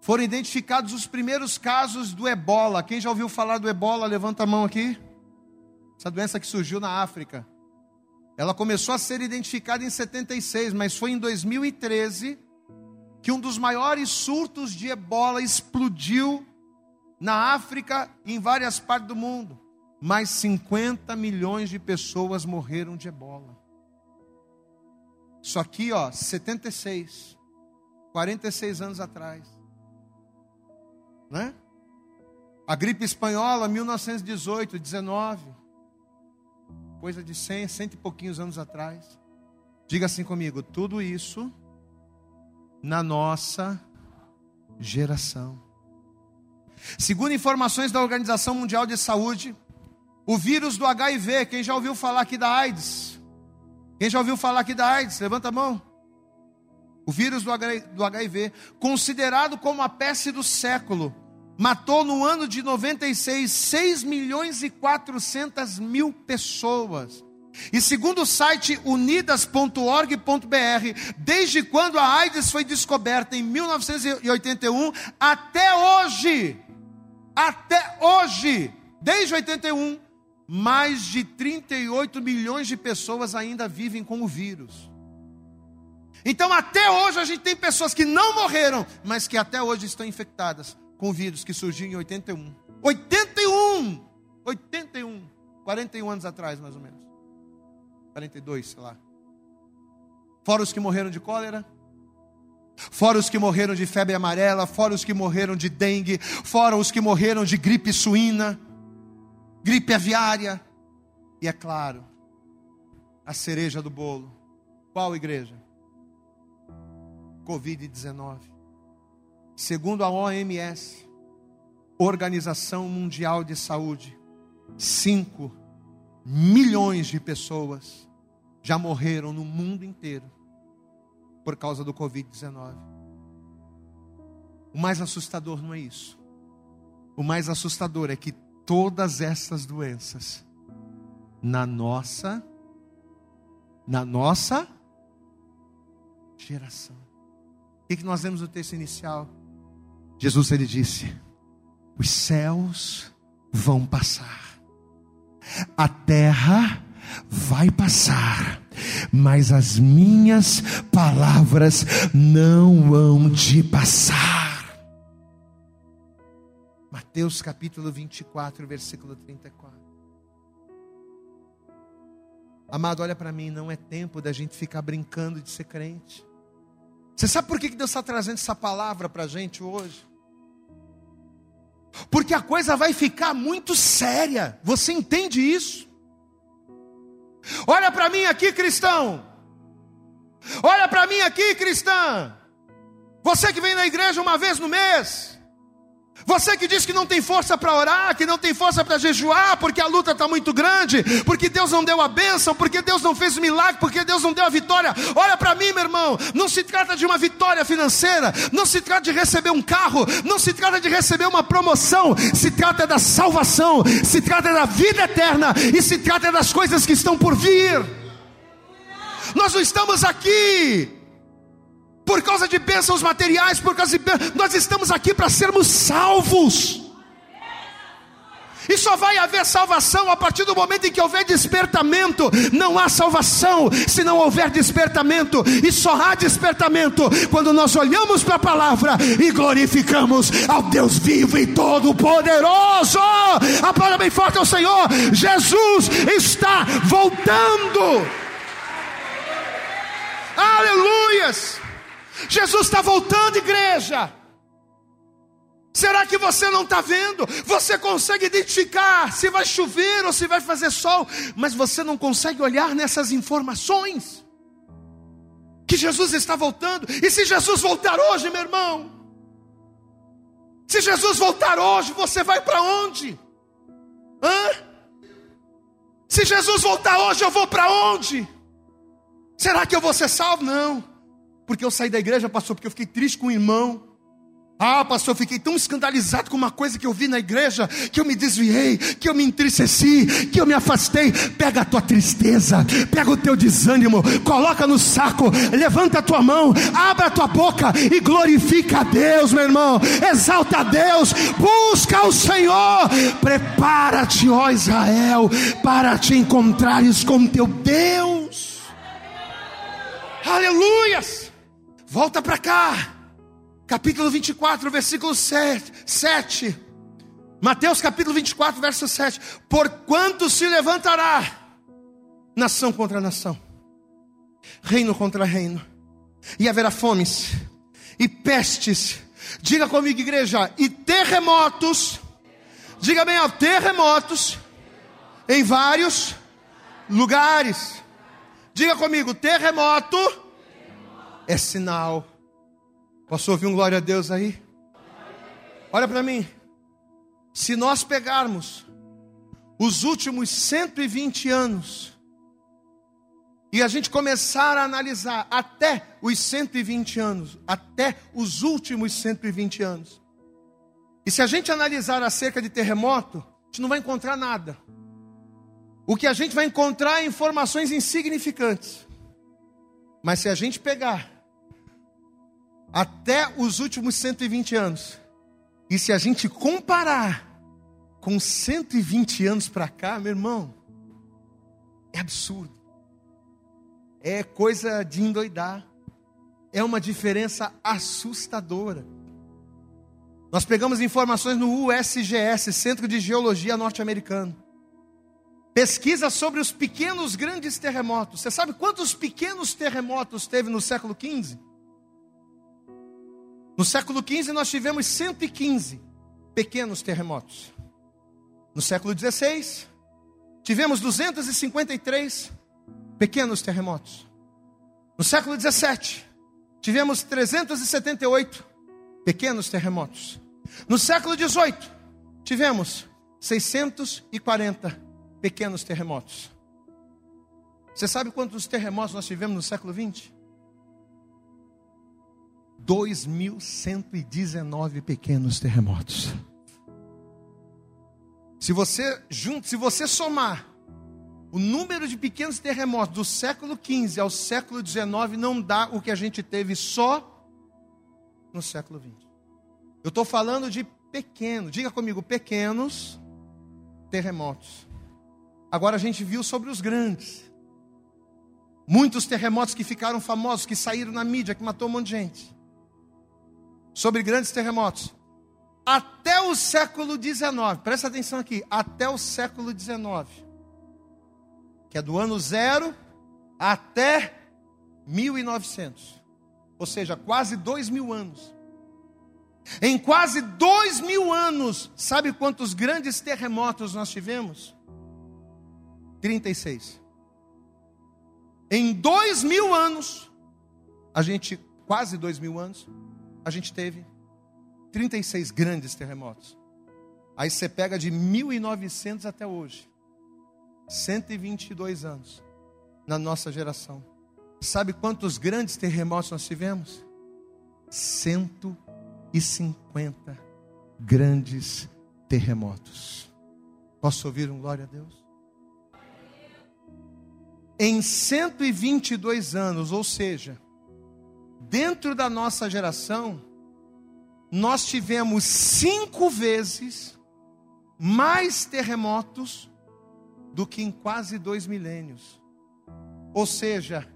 foram identificados os primeiros casos do ebola. Quem já ouviu falar do ebola, levanta a mão aqui. Essa doença que surgiu na África. Ela começou a ser identificada em 76, mas foi em 2013 que um dos maiores surtos de ebola explodiu na África e em várias partes do mundo. Mais 50 milhões de pessoas morreram de ebola. Isso aqui, 46 anos atrás. Né? A gripe espanhola, 1918, 19... coisa de 100 e pouquinhos anos atrás. Diga assim comigo, tudo isso na nossa geração. Segundo informações da Organização Mundial de Saúde, o vírus do HIV, quem já ouviu falar aqui da AIDS? Quem já ouviu falar aqui da AIDS? Levanta a mão. O vírus do HIV, considerado como a peste do século, matou no ano de 96, 6 milhões e 400 mil pessoas. E segundo o site unidas.org.br, desde quando a AIDS foi descoberta em 1981 até hoje, desde 81, mais de 38 milhões de pessoas ainda vivem com o vírus. Então até hoje a gente tem pessoas que não morreram, mas que até hoje estão infectadas com vírus que surgiu em 81. 41 anos atrás, mais ou menos. 42, sei lá. Fora os que morreram de cólera, fora os que morreram de febre amarela, fora os que morreram de dengue, fora os que morreram de gripe suína, gripe aviária. E é claro, a cereja do bolo. Qual igreja? Covid-19. Segundo a OMS, Organização Mundial de Saúde, 5 milhões de pessoas já morreram no mundo inteiro por causa do Covid-19. O mais assustador não é isso. O mais assustador é que todas essas doenças, na nossa geração. O que nós vemos no texto inicial? Jesus, ele disse: os céus vão passar, a terra vai passar, mas as minhas palavras não hão de passar. Mateus capítulo 24, versículo 34. Amado, olha para mim, não é tempo da gente ficar brincando de ser crente. Você sabe por que Deus está trazendo essa palavra para a gente hoje? Porque a coisa vai ficar muito séria. Você entende isso? Olha para mim aqui, cristão. Olha para mim aqui, cristã. Você que vem na igreja uma vez no mês. Você que diz que não tem força para orar, que não tem força para jejuar, porque a luta está muito grande, porque Deus não deu a bênção, porque Deus não fez o milagre, porque Deus não deu a vitória. Olha para mim, meu irmão, não se trata de uma vitória financeira, não se trata de receber um carro, não se trata de receber uma promoção, se trata da salvação, se trata da vida eterna, e se trata das coisas que estão por vir. Nós não estamos aqui por causa de bênçãos materiais, por causa de bênçãos. Nós estamos aqui para sermos salvos. E só vai haver salvação a partir do momento em que houver despertamento. Não há salvação se não houver despertamento. E só há despertamento quando nós olhamos para a palavra e glorificamos ao Deus vivo e todo-poderoso. Aplauda bem forte ao Senhor. Jesus está voltando. Aleluias. Jesus está voltando, igreja. Será que você não está vendo? Você consegue identificar se vai chover ou se vai fazer sol, mas você não consegue olhar nessas informações que Jesus está voltando. E se Jesus voltar hoje, meu irmão, se Jesus voltar hoje, você vai para onde? Se Jesus voltar hoje, eu vou para onde? Será que eu vou ser salvo? Não. Porque eu saí da igreja, pastor, porque eu fiquei triste com o irmão. Ah, pastor, eu fiquei tão escandalizado com uma coisa que eu vi na igreja, que eu me desviei, que eu me entristeci, que eu me afastei. Pega a tua tristeza, pega o teu desânimo, coloca no saco, levanta a tua mão, abra a tua boca e glorifica a Deus, meu irmão. Exalta a Deus, busca o Senhor. Prepara-te, ó Israel, para te encontrares com teu Deus. Aleluias. Volta para cá, capítulo 24, versículo 7, Mateus capítulo 24, verso 7, porquanto se levantará nação contra nação, reino contra reino, e haverá fomes e pestes. Diga comigo, igreja, e terremotos. Diga bem, ó, terremotos em vários lugares. Diga comigo, terremoto é sinal. Posso ouvir um glória a Deus aí? Olha para mim. Se nós pegarmos os últimos 120 anos e a gente começar a analisar até os últimos 120 anos, e se a gente analisar acerca de terremoto, a gente não vai encontrar nada. O que a gente vai encontrar é informações insignificantes. Mas se a gente pegar até os últimos 120 anos, e se a gente comparar com 120 anos para cá, meu irmão, é absurdo. É coisa de endoidar. É uma diferença assustadora. Nós pegamos informações no USGS, Centro de Geologia Norte-Americano. Pesquisa sobre os pequenos grandes terremotos. Você sabe quantos pequenos terremotos teve no século XV? No século XV nós tivemos 115 pequenos terremotos. No século XVI tivemos 253 pequenos terremotos. No século XVII tivemos 378 pequenos terremotos. No século XVIII tivemos 640 pequenos terremotos. Você sabe quantos terremotos nós tivemos no século XX? 2.119 pequenos terremotos. Se você somar o número de pequenos terremotos do século XV ao século XIX, não dá o que a gente teve só no século XX. Eu estou falando de pequeno, diga comigo, pequenos terremotos. Agora a gente viu sobre os grandes. Muitos terremotos que ficaram famosos, que saíram na mídia, que matou um monte de gente. Sobre grandes terremotos. Até o século XIX, presta atenção aqui, até o século XIX, que é do ano 0 até 1900. Ou seja, quase 2.000 anos. Em quase 2.000 anos, sabe quantos grandes terremotos nós tivemos? 36. Em 2.000 anos, quase 2.000 anos, a gente teve 36 grandes terremotos. Aí você pega de 1900 até hoje, 122 anos na nossa geração. Sabe quantos grandes terremotos nós tivemos? 150 grandes terremotos. Posso ouvir um glória a Deus? Em 122 anos, ou seja, dentro da nossa geração, nós tivemos 5 vezes mais terremotos do que em quase 2 milênios. Ou seja,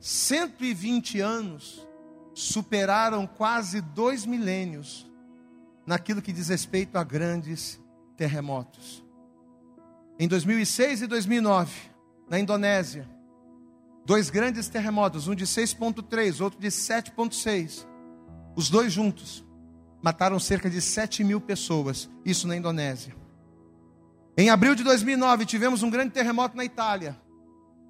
120 anos superaram quase 2 milênios naquilo que diz respeito a grandes terremotos. Em 2006 e 2009, na Indonésia, 2 grandes terremotos, um de 6.3, outro de 7.6. Os 2 juntos mataram cerca de 7.000 pessoas, isso na Indonésia. Em abril de 2009, tivemos um grande terremoto na Itália.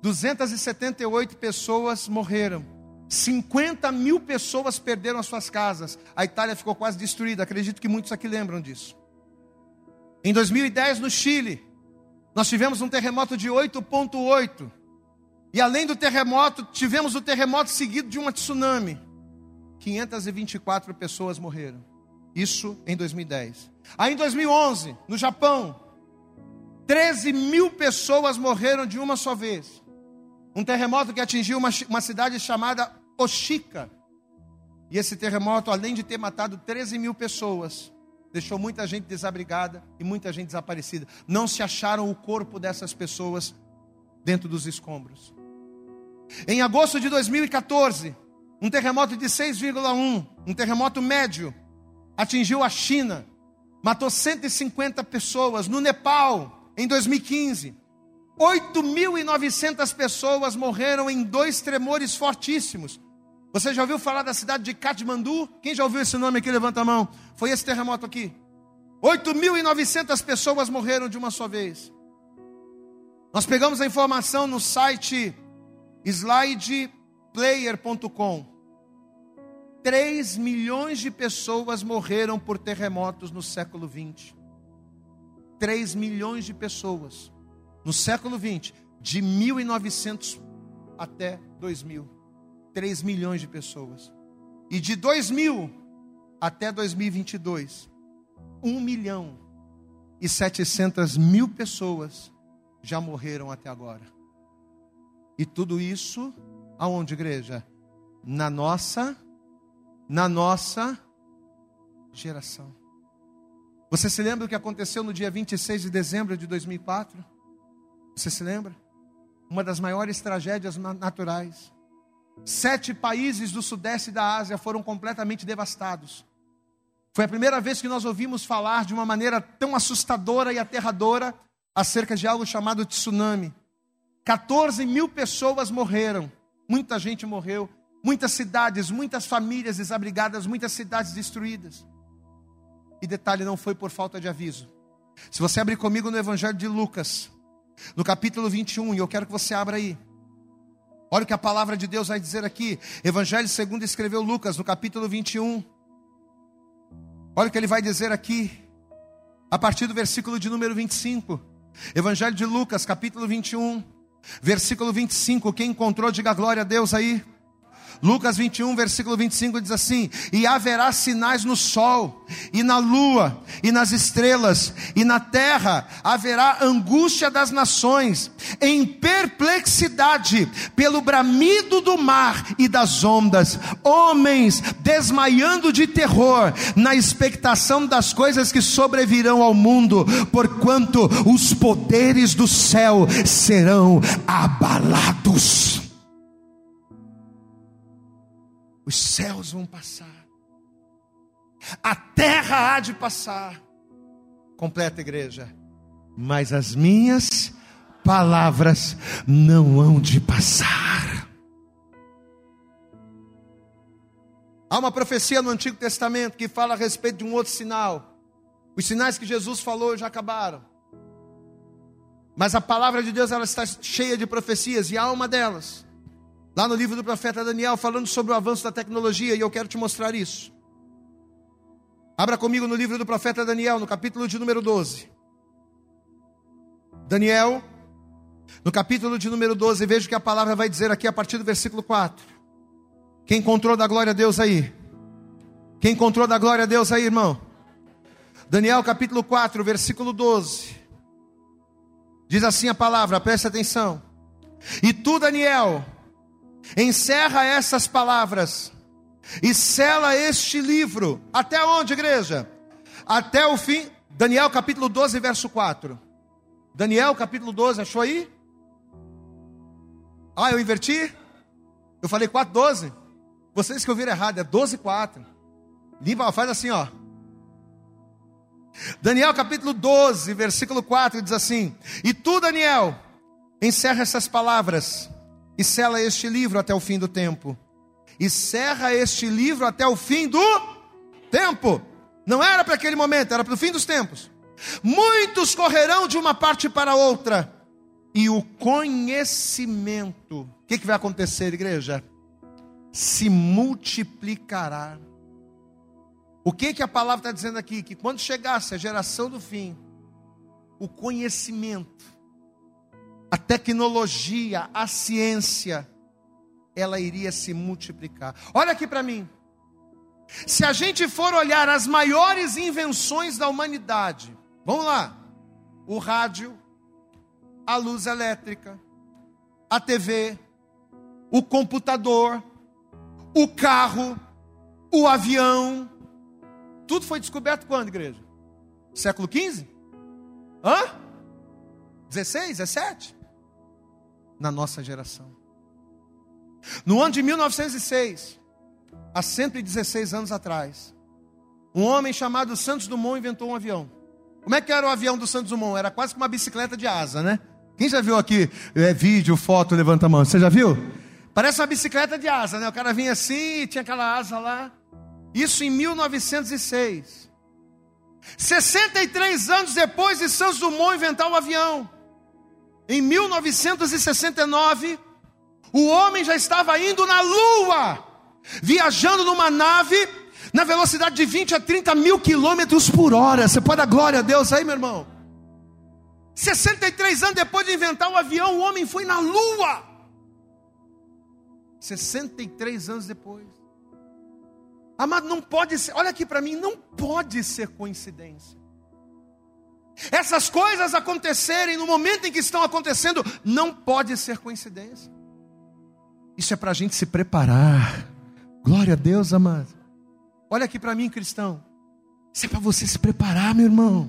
278 pessoas morreram. 50.000 pessoas perderam as suas casas. A Itália ficou quase destruída, acredito que muitos aqui lembram disso. Em 2010, no Chile, nós tivemos um terremoto de 8.8. E além do terremoto, tivemos o terremoto seguido de uma tsunami. 524 pessoas morreram. Isso em 2010. Aí em 2011, no Japão, 13.000 pessoas morreram de uma só vez. Um terremoto que atingiu uma cidade chamada Oshika. E esse terremoto, além de ter matado 13.000 pessoas, deixou muita gente desabrigada e muita gente desaparecida. Não se acharam o corpo dessas pessoas dentro dos escombros. Em agosto de 2014, um terremoto de 6,1, um terremoto médio, atingiu a China. Matou 150 pessoas. No Nepal, em 2015, 8.900 pessoas morreram em 2 tremores fortíssimos. Você já ouviu falar da cidade de Katmandu? Quem já ouviu esse nome aqui, levanta a mão. Foi esse terremoto aqui. 8.900 pessoas morreram de uma só vez. Nós pegamos a informação no site slideplayer.com. 3 milhões de pessoas morreram por terremotos no século XX. 3 milhões de pessoas. No século XX, de 1900 até 2000. 3 milhões de pessoas. E de 2000 até 2022, 1.700.000 pessoas já morreram até agora. E tudo isso, aonde, igreja? Na nossa geração. Você se lembra do que aconteceu no dia 26 de dezembro de 2004? Você se lembra? Uma das maiores tragédias naturais. 7 países do sudeste da Ásia foram completamente devastados. Foi a primeira vez que nós ouvimos falar de uma maneira tão assustadora e aterradora acerca de algo chamado tsunami. 14.000 pessoas morreram. Muita gente morreu. Muitas cidades, muitas famílias desabrigadas, muitas cidades destruídas. E detalhe, não foi por falta de aviso. Se você abrir comigo no Evangelho de Lucas, no capítulo 21, e eu quero que você abra aí. Olha o que a palavra de Deus vai dizer aqui. Evangelho segundo escreveu Lucas, no capítulo 21. Olha o que ele vai dizer aqui. a partir do versículo de número 25. Evangelho de Lucas, capítulo 21, versículo 25. Quem encontrou, diga glória a Deus aí. Lucas 21, versículo 25 diz assim: e haverá sinais no sol, e na lua, e nas estrelas, e na terra haverá angústia das nações, em perplexidade, pelo bramido do mar e das ondas, homens desmaiando de terror, na expectação das coisas que sobrevirão ao mundo, porquanto os poderes do céu serão abalados. Os céus vão passar, a terra há de passar, completa igreja, mas as minhas palavras não hão de passar. Há uma profecia no Antigo Testamento que fala a respeito de um outro sinal. Os sinais que Jesus falou já acabaram, mas a palavra de Deus, ela está cheia de profecias, e há uma delas lá no livro do profeta Daniel, falando sobre o avanço da tecnologia, e eu quero te mostrar isso. Abra comigo no livro do profeta Daniel, no capítulo de número 12. Daniel, no capítulo de número 12, veja o que a palavra vai dizer aqui a partir do versículo 4. Quem encontrou, dá glória a Deus aí. Quem encontrou, dá glória a Deus aí, irmão. Daniel, capítulo 4, versículo 12. Diz assim a palavra, preste atenção. E tu, Daniel, encerra essas palavras e sela este livro. Até onde, igreja? Até o fim. Daniel capítulo 12, verso 4. Daniel capítulo 12, achou aí? Eu inverti? Eu falei 4, 12? Vocês que ouviram errado, é 12, 4. Limpa, faz assim, ó. Daniel capítulo 12, versículo 4, diz assim: e tu, Daniel, encerra essas palavras e sela este livro até o fim do tempo. E cerra este livro até o fim do tempo. Não era para aquele momento, era para o fim dos tempos. Muitos correrão de uma parte para outra, e o conhecimento, o que vai acontecer, igreja? Se multiplicará. O que a palavra está dizendo aqui? Que quando chegasse a geração do fim, o conhecimento, a tecnologia, a ciência, ela iria se multiplicar. Olha aqui para mim. Se a gente for olhar as maiores invenções da humanidade, vamos lá: o rádio, a luz elétrica, a TV, o computador, o carro, o avião. Tudo foi descoberto quando, igreja? Século XV? 16, 17? Na nossa geração. No ano de 1906, há 116 anos atrás, um homem chamado Santos Dumont inventou um avião. Como é que era o avião do Santos Dumont? Era quase que uma bicicleta de asa, né? Quem já viu aqui? Vídeo, foto, levanta a mão. Você já viu? Parece uma bicicleta de asa, né? O cara vinha assim, tinha aquela asa lá. Isso em 1906. 63 anos depois de Santos Dumont inventar o avião, em 1969, o homem já estava indo na Lua, viajando numa nave, na velocidade de 20 a 30 mil quilômetros por hora. Você pode dar glória a Deus aí, meu irmão? 63 anos depois de inventar o avião, o homem foi na Lua. 63 anos depois. Amado, não pode ser, olha aqui para mim, não pode ser coincidência. Essas coisas acontecerem no momento em que estão acontecendo, não pode ser coincidência. Isso é para a gente se preparar. Glória a Deus, amado. Olha aqui para mim, cristão. Isso é para você se preparar, meu irmão.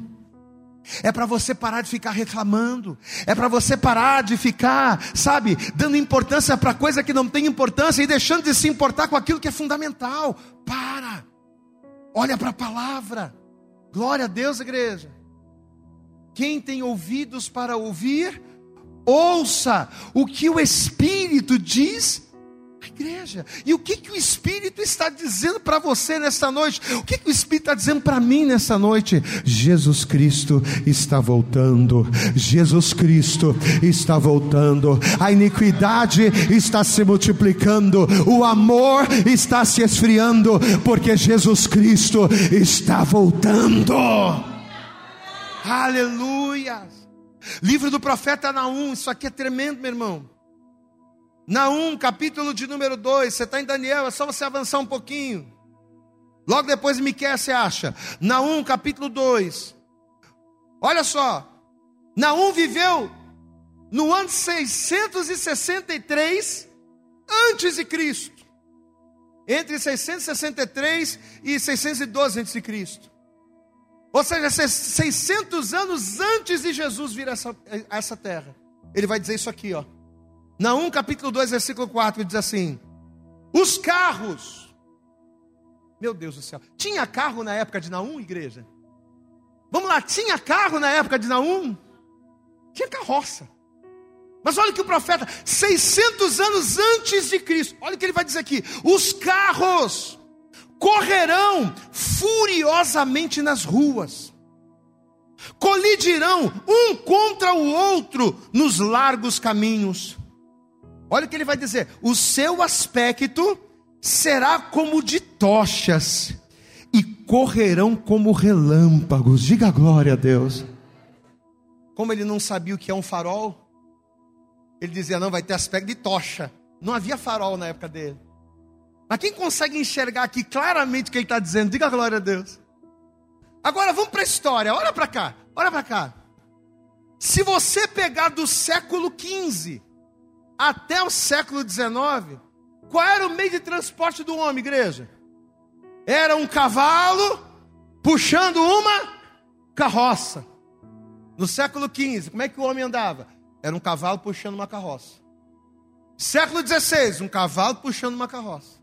É para você parar de ficar reclamando. É para você parar de ficar, dando importância para coisa que não tem importância e deixando de se importar com aquilo que é fundamental. Para. Olha para a palavra. Glória a Deus, igreja. Quem tem ouvidos para ouvir, ouça o que o Espírito diz à igreja. E o que o Espírito está dizendo para você nessa noite? O que o Espírito está dizendo para mim nessa noite? Jesus Cristo está voltando. Jesus Cristo está voltando. A iniquidade está se multiplicando. O amor está se esfriando, porque Jesus Cristo está voltando. Aleluia! Livro do profeta Naum, isso aqui é tremendo, meu irmão. Naum, capítulo de número 2, você está em Daniel, é só você avançar um pouquinho. Logo depois de Miqueias, você acha. Naum, capítulo 2. Olha só. Naum viveu no ano 663 a.C. Entre 663 e 612 a.C. Ou seja, 600 anos antes de Jesus vir a essa terra. Ele vai dizer isso aqui, ó. Naum capítulo 2, versículo 4, ele diz assim: os carros, meu Deus do céu, tinha carro na época de Naum, igreja? Vamos lá, tinha carro na época de Naum? Tinha carroça. Mas olha que o profeta, 600 anos antes de Cristo, olha o que ele vai dizer aqui: os carros correrão furiosamente nas ruas, colidirão um contra o outro nos largos caminhos. Olha o que ele vai dizer: o seu aspecto será como de tochas, e correrão como relâmpagos. Diga glória a Deus. Como ele não sabia o que é um farol, ele dizia, não, vai ter aspecto de tocha. Não havia farol na época dele. Mas quem consegue enxergar aqui claramente o que ele está dizendo? Diga glória a Deus. Agora vamos para a história, olha para cá, olha para cá. Se você pegar do século XV... até o século XIX, qual era o meio de transporte do homem, igreja? Era um cavalo puxando uma carroça. No século XV, como é que o homem andava? Era um cavalo puxando uma carroça. Século XVI, um cavalo puxando uma carroça.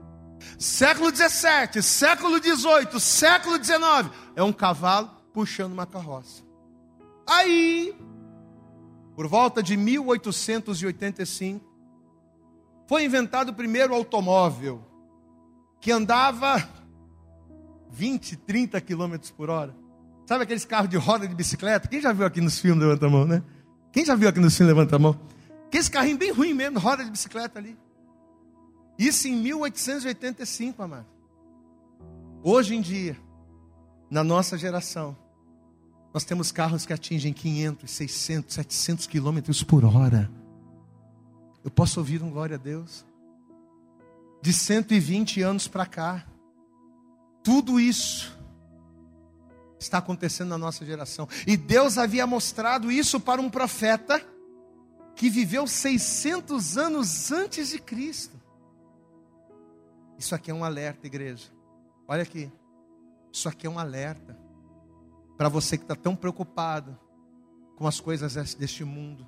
Século XVII, século XVIII, século XIX, é um cavalo puxando uma carroça. Aí, por volta de 1885, foi inventado o primeiro automóvel, que andava 20, 30 km por hora. Sabe aqueles carros de roda de bicicleta? Quem já viu aqui nos filmes, levanta a mão, né? Quem já viu aqui nos filmes, levanta a mão. Que esse carrinho bem ruim mesmo, roda de bicicleta ali. Isso em 1885, amado. Hoje em dia, na nossa geração, nós temos carros que atingem 500, 600, 700 quilômetros por hora. Eu posso ouvir um glória a Deus? De 120 anos para cá, tudo isso está acontecendo na nossa geração. E Deus havia mostrado isso para um profeta que viveu 600 anos antes de Cristo. Isso aqui é um alerta, igreja. Olha aqui. Isso aqui é um alerta. Para você que está tão preocupado com as coisas deste mundo.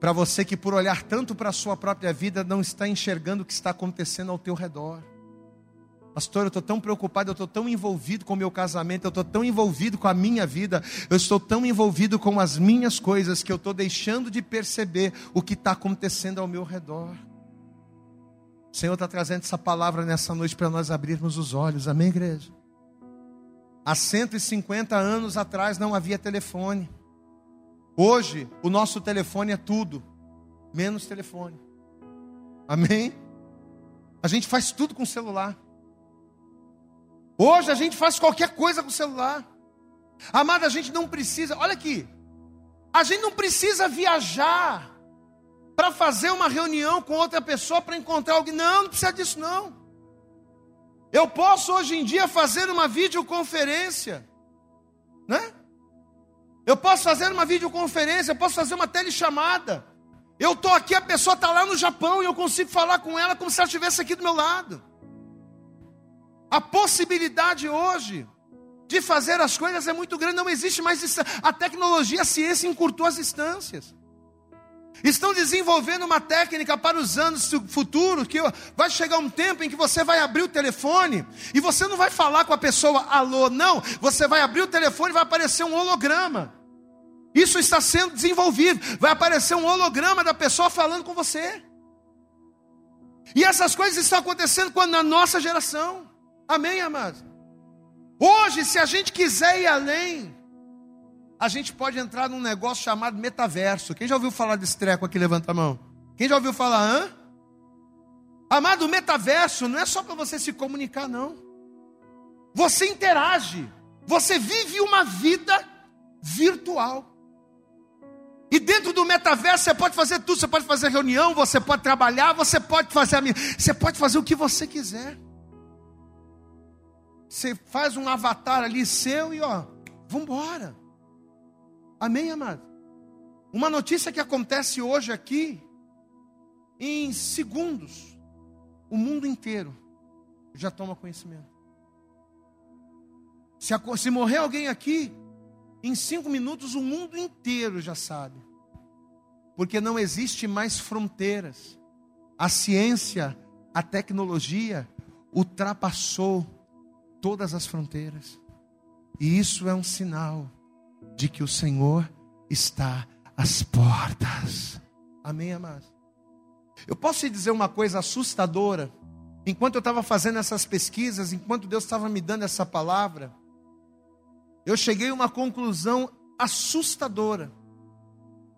Para você que por olhar tanto para a sua própria vida, não está enxergando o que está acontecendo ao teu redor. Pastor, eu estou tão preocupado, eu estou tão envolvido com o meu casamento, eu estou tão envolvido com a minha vida, eu estou tão envolvido com as minhas coisas, que eu estou deixando de perceber o que está acontecendo ao meu redor. O Senhor está trazendo essa palavra nessa noite para nós abrirmos os olhos. Amém, igreja? Há 150 anos atrás não havia telefone. Hoje, o nosso telefone é tudo, menos telefone. Amém? A gente faz tudo com o celular. Hoje a gente faz qualquer coisa com o celular. Amado, a gente não precisa, olha aqui. A gente não precisa viajar para fazer uma reunião com outra pessoa para encontrar alguém. Não, não precisa disso não. Eu posso hoje em dia fazer uma videoconferência, né? Eu posso fazer uma videoconferência, eu posso fazer uma telechamada. Eu estou aqui, a pessoa está lá no Japão e eu consigo falar com ela como se ela estivesse aqui do meu lado. A possibilidade hoje de fazer as coisas é muito grande, não existe mais distância. A tecnologia, a ciência encurtou as distâncias. Estão desenvolvendo uma técnica para os anos futuros, que vai chegar um tempo em que você vai abrir o telefone, e você não vai falar com a pessoa, alô, não, você vai abrir o telefone e vai aparecer um holograma. Isso está sendo desenvolvido, vai aparecer um holograma da pessoa falando com você. E essas coisas estão acontecendo na nossa geração. Amém, amados? Hoje, se a gente quiser ir além, a gente pode entrar num negócio chamado metaverso. Quem já ouviu falar desse treco aqui? Levanta a mão. Quem já ouviu falar? Hã? Amado, o metaverso não é só para você se comunicar, não. Você interage. Você vive uma vida virtual. E dentro do metaverso você pode fazer tudo, você pode fazer reunião, você pode trabalhar, você pode fazer amigo, você pode fazer o que você quiser. Você faz um avatar ali seu e ó, vamos embora. Amém, amado? Uma notícia que acontece hoje aqui, em segundos, o mundo inteiro já toma conhecimento. Se morrer alguém aqui, em 5 minutos o mundo inteiro já sabe. Porque não existe mais fronteiras. A ciência, a tecnologia ultrapassou todas as fronteiras. E isso é um sinal de que o Senhor está às portas. Amém, amados? Eu posso te dizer uma coisa assustadora. Enquanto eu estava fazendo essas pesquisas, enquanto Deus estava me dando essa palavra, eu cheguei a uma conclusão assustadora.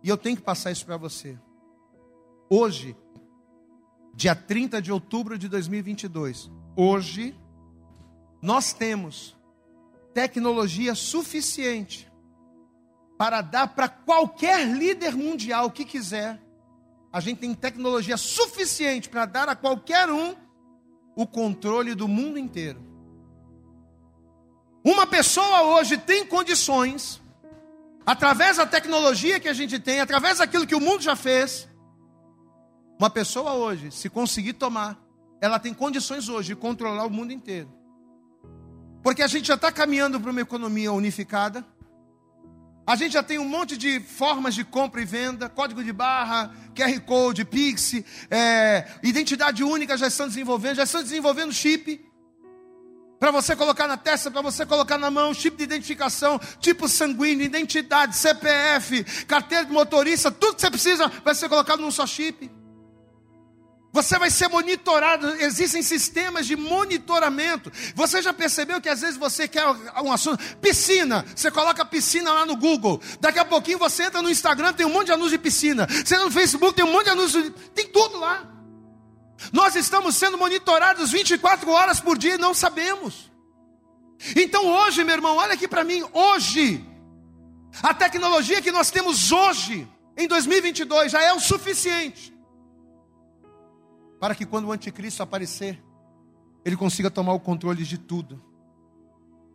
E eu tenho que passar isso para você. Hoje, dia 30 de outubro de 2022, hoje, nós temos tecnologia suficiente para dar para qualquer líder mundial que quiser. A gente tem tecnologia suficiente para dar a qualquer um o controle do mundo inteiro. Uma pessoa hoje tem condições, através da tecnologia que a gente tem, através daquilo que o mundo já fez, uma pessoa hoje, se conseguir tomar, ela tem condições hoje de controlar o mundo inteiro. Porque a gente já está caminhando para uma economia unificada, a gente já tem um monte de formas de compra e venda, código de barra, QR Code, Pix, identidade única já estão desenvolvendo chip, para você colocar na testa, para você colocar na mão, chip de identificação, tipo sanguíneo, identidade, CPF, carteira de motorista, tudo que você precisa vai ser colocado num só chip. Você vai ser monitorado, existem sistemas de monitoramento. Você já percebeu que às vezes você quer um assunto, piscina, você coloca piscina lá no Google, daqui a pouquinho você entra no Instagram, tem um monte de anúncio de piscina, você entra no Facebook, tem um monte de anúncio, tem tudo lá. Nós estamos sendo monitorados 24 horas por dia e não sabemos. Então hoje, meu irmão, olha aqui para mim, hoje, a tecnologia que nós temos hoje, em 2022, já é o suficiente para que quando o anticristo aparecer, ele consiga tomar o controle de tudo.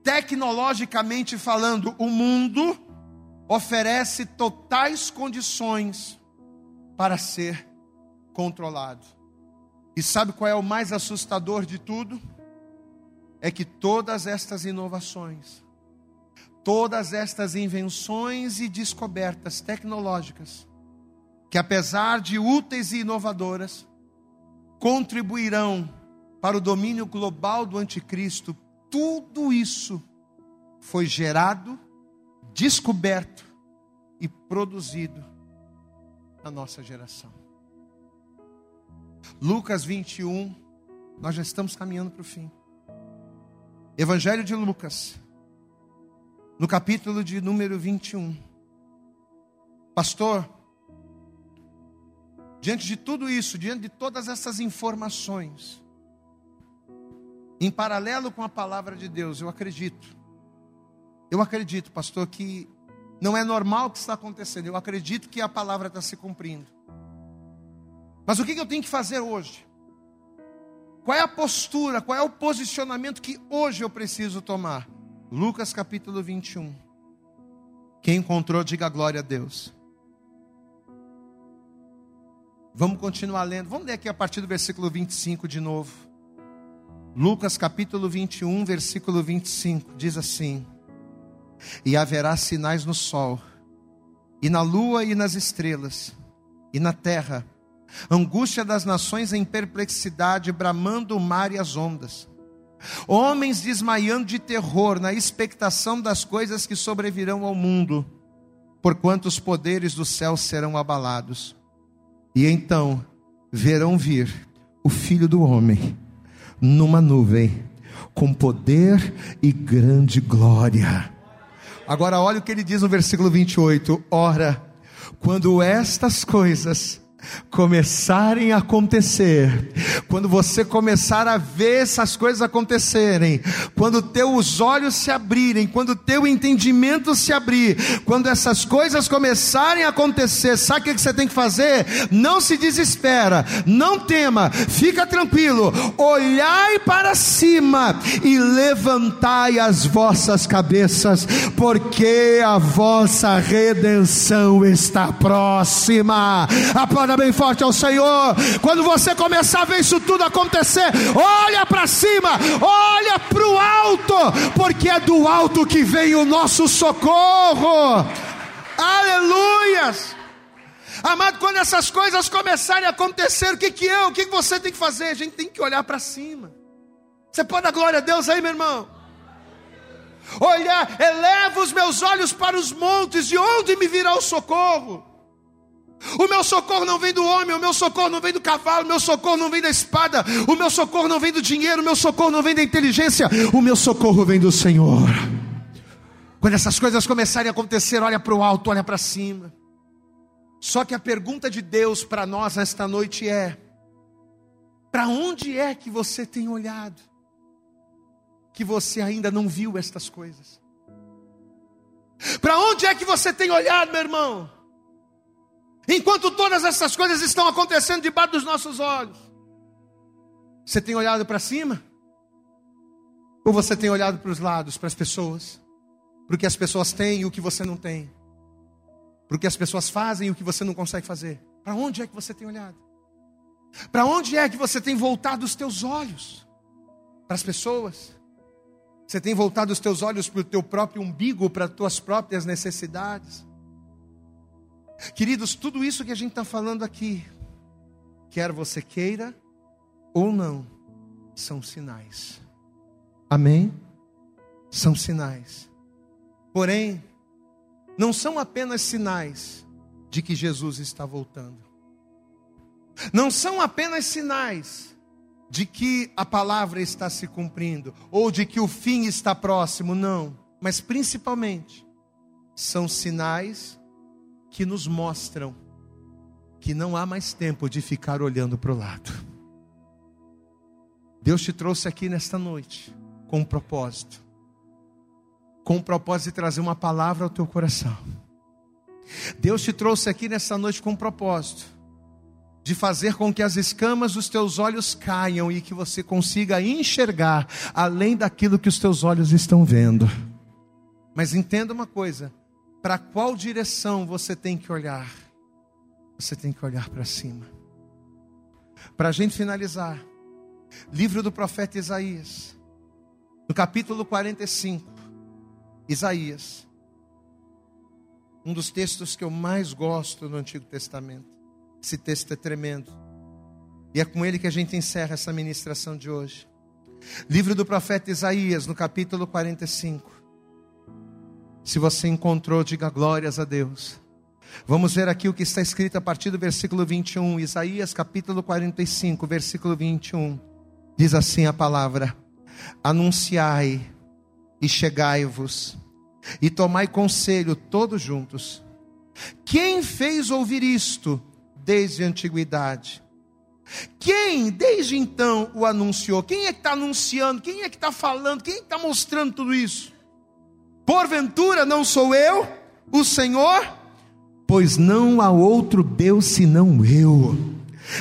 Tecnologicamente falando, o mundo oferece totais condições para ser controlado. E sabe qual é o mais assustador de tudo? É que todas estas inovações, todas estas invenções e descobertas tecnológicas, que apesar de úteis e inovadoras, contribuirão para o domínio global do anticristo, tudo isso foi gerado, descoberto e produzido na nossa geração. Lucas 21, nós já estamos caminhando para o fim. Evangelho de Lucas, no capítulo de número 21. Pastor, diante de tudo isso, diante de todas essas informações, em paralelo com a palavra de Deus, eu acredito, pastor, que não é normal o que está acontecendo, eu acredito que a palavra está se cumprindo. Mas o que eu tenho que fazer hoje? Qual é a postura, qual é o posicionamento que hoje eu preciso tomar? Lucas capítulo 21. Quem encontrou, diga glória a Deus. Vamos continuar lendo, vamos ler aqui a partir do versículo 25 de novo. Lucas capítulo 21, versículo 25, diz assim: E haverá sinais no sol, e na lua e nas estrelas, e na terra, angústia das nações em perplexidade, bramando o mar e as ondas. Homens desmaiando de terror na expectação das coisas que sobrevirão ao mundo, porquanto os poderes do céu serão abalados. E então verão vir o Filho do Homem numa nuvem, com poder e grande glória. Agora olha o que ele diz no versículo 28. Ora, quando estas coisas começarem a acontecer, quando você começar a ver essas coisas acontecerem, quando teus olhos se abrirem, quando teu entendimento se abrir, quando essas coisas começarem a acontecer, sabe o que você tem que fazer? Não se desespera, não tema, fica tranquilo, olhai para cima e levantai as vossas cabeças, porque a vossa redenção está próxima. Aplauda bem forte ao Senhor. Quando você começar a ver isso tudo acontecer, olha para cima, olha para o alto, porque é do alto que vem o nosso socorro. Aleluias, amado. Quando essas coisas começarem a acontecer, o que você tem que fazer? A gente tem que olhar para cima. Você pode dar glória a Deus aí, meu irmão? Olhar, eleva os meus olhos para os montes, de onde me virá o socorro? O meu socorro não vem do homem, o meu socorro não vem do cavalo, o meu socorro não vem da espada, o meu socorro não vem do dinheiro, o meu socorro não vem da inteligência, o meu socorro vem do Senhor. Quando essas coisas começarem a acontecer, olha para o alto, olha para cima. Só que a pergunta de Deus para nós esta noite é: para onde é que você tem olhado, que você ainda não viu estas coisas? Para onde é que você tem olhado, meu irmão? Enquanto todas essas coisas estão acontecendo debaixo dos nossos olhos, você tem olhado para cima? Ou você tem olhado para os lados, para as pessoas? Para o que as pessoas têm e o que você não tem? Para o que as pessoas fazem e o que você não consegue fazer? Para onde é que você tem olhado? Para onde é que você tem voltado os teus olhos? Para as pessoas? Você tem voltado os teus olhos para o teu próprio umbigo, para as tuas próprias necessidades? Queridos, tudo isso que a gente está falando aqui, quer você queira ou não, são sinais. Amém? São sinais. Porém, não são apenas sinais de que Jesus está voltando. Não são apenas sinais de que a palavra está se cumprindo, ou de que o fim está próximo, não. Mas principalmente, são sinais que nos mostram que não há mais tempo de ficar olhando para o lado. Deus te trouxe aqui nesta noite com um propósito, de trazer uma palavra ao teu coração. Deus te trouxe aqui nesta noite com um propósito de fazer com que as escamas dos teus olhos caiam e que você consiga enxergar além daquilo que os teus olhos estão vendo. Mas entenda uma coisa: para qual direção você tem que olhar? Você tem que olhar para cima. Para a gente finalizar, livro do profeta Isaías, no capítulo 45, Isaías, um dos textos que eu mais gosto no Antigo Testamento. Esse texto é tremendo, e é com ele que a gente encerra essa ministração de hoje. Livro do profeta Isaías, no capítulo 45. Se você encontrou, diga glórias a Deus. Vamos ver aqui o que está escrito a partir do versículo 21. Isaías capítulo 45, versículo 21. Diz assim a palavra: anunciai e chegai-vos, e tomai conselho todos juntos. Quem fez ouvir isto desde a antiguidade? Quem desde então o anunciou? Quem é que está anunciando? Quem é que está falando? Quem é que está mostrando tudo isso? Porventura não sou eu, o Senhor? Pois não há outro Deus senão eu,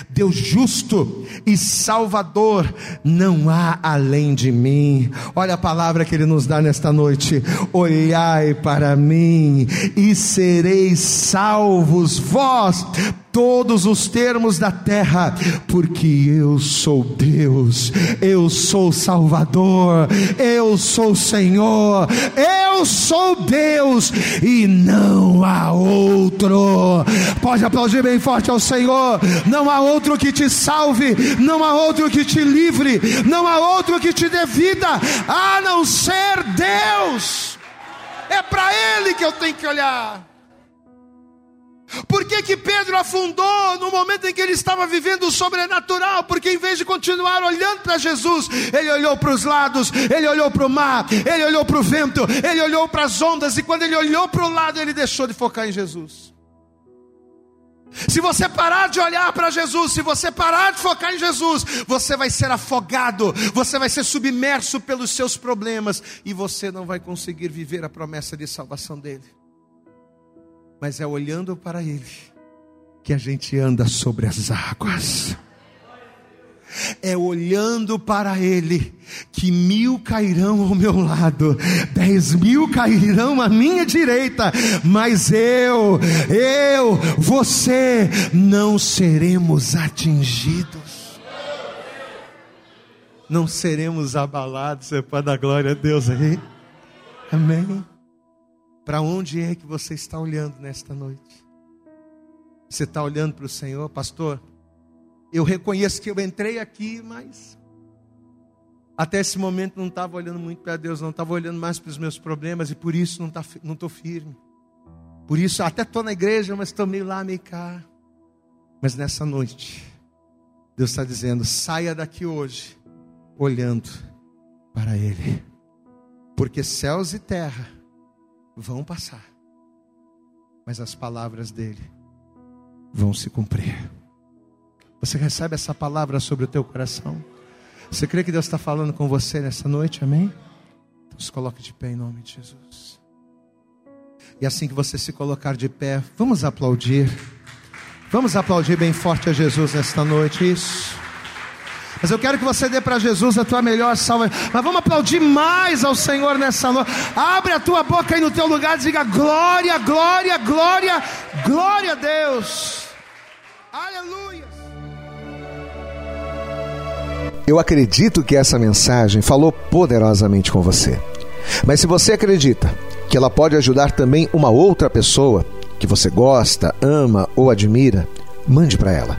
Deus justo e Salvador, não há além de mim. Olha a palavra que Ele nos dá nesta noite: olhai para mim e sereis salvos vós, todos os termos da terra, porque eu sou Deus, eu sou Salvador, eu sou Senhor, eu sou Deus e não há outro. Pode aplaudir bem forte ao Senhor. Não há outro que te salve, não há outro que te livre, não há outro que te dê vida, a não ser Deus. É para Ele que eu tenho que olhar. Por que Pedro afundou no momento em que ele estava vivendo o sobrenatural? Porque em vez de continuar olhando para Jesus, ele olhou para os lados, ele olhou para o mar, ele olhou para o vento, ele olhou para as ondas, e quando ele olhou para o lado, ele deixou de focar em Jesus. Se você parar de olhar para Jesus, se você parar de focar em Jesus, você vai ser afogado, você vai ser submerso pelos seus problemas e você não vai conseguir viver a promessa de salvação dele. Mas é olhando para ele que a gente anda sobre as águas. É olhando para ele que 1000 cairão ao meu lado, 10.000 cairão à minha direita, mas eu, você não seremos atingidos, não seremos abalados. Você pode dar glória a Deus aí? Amém? Para onde é que você está olhando nesta noite? Você está olhando para o Senhor? Pastor, eu reconheço que eu entrei aqui, mas até esse momento não estava olhando muito para Deus, não estava olhando mais para os meus problemas e por isso não estou firme. Por isso até estou na igreja, mas estou meio lá, meio cá. Mas nessa noite, Deus está dizendo, saia daqui hoje olhando para Ele. Porque céus e terra vão passar, mas as palavras dEle vão se cumprir. Você recebe essa palavra sobre o teu coração? Você crê que Deus está falando com você nessa noite? Amém? Então se coloque de pé em nome de Jesus. E assim que você se colocar de pé, vamos aplaudir. Vamos aplaudir bem forte a Jesus nesta noite. Isso. Mas eu quero que você dê para Jesus a tua melhor salva. Mas vamos aplaudir mais ao Senhor nessa noite. Abre a tua boca aí no teu lugar e diga glória, glória, glória, glória a Deus. Aleluia. Eu acredito que essa mensagem falou poderosamente com você. Mas se você acredita que ela pode ajudar também uma outra pessoa que você gosta, ama ou admira, mande para ela.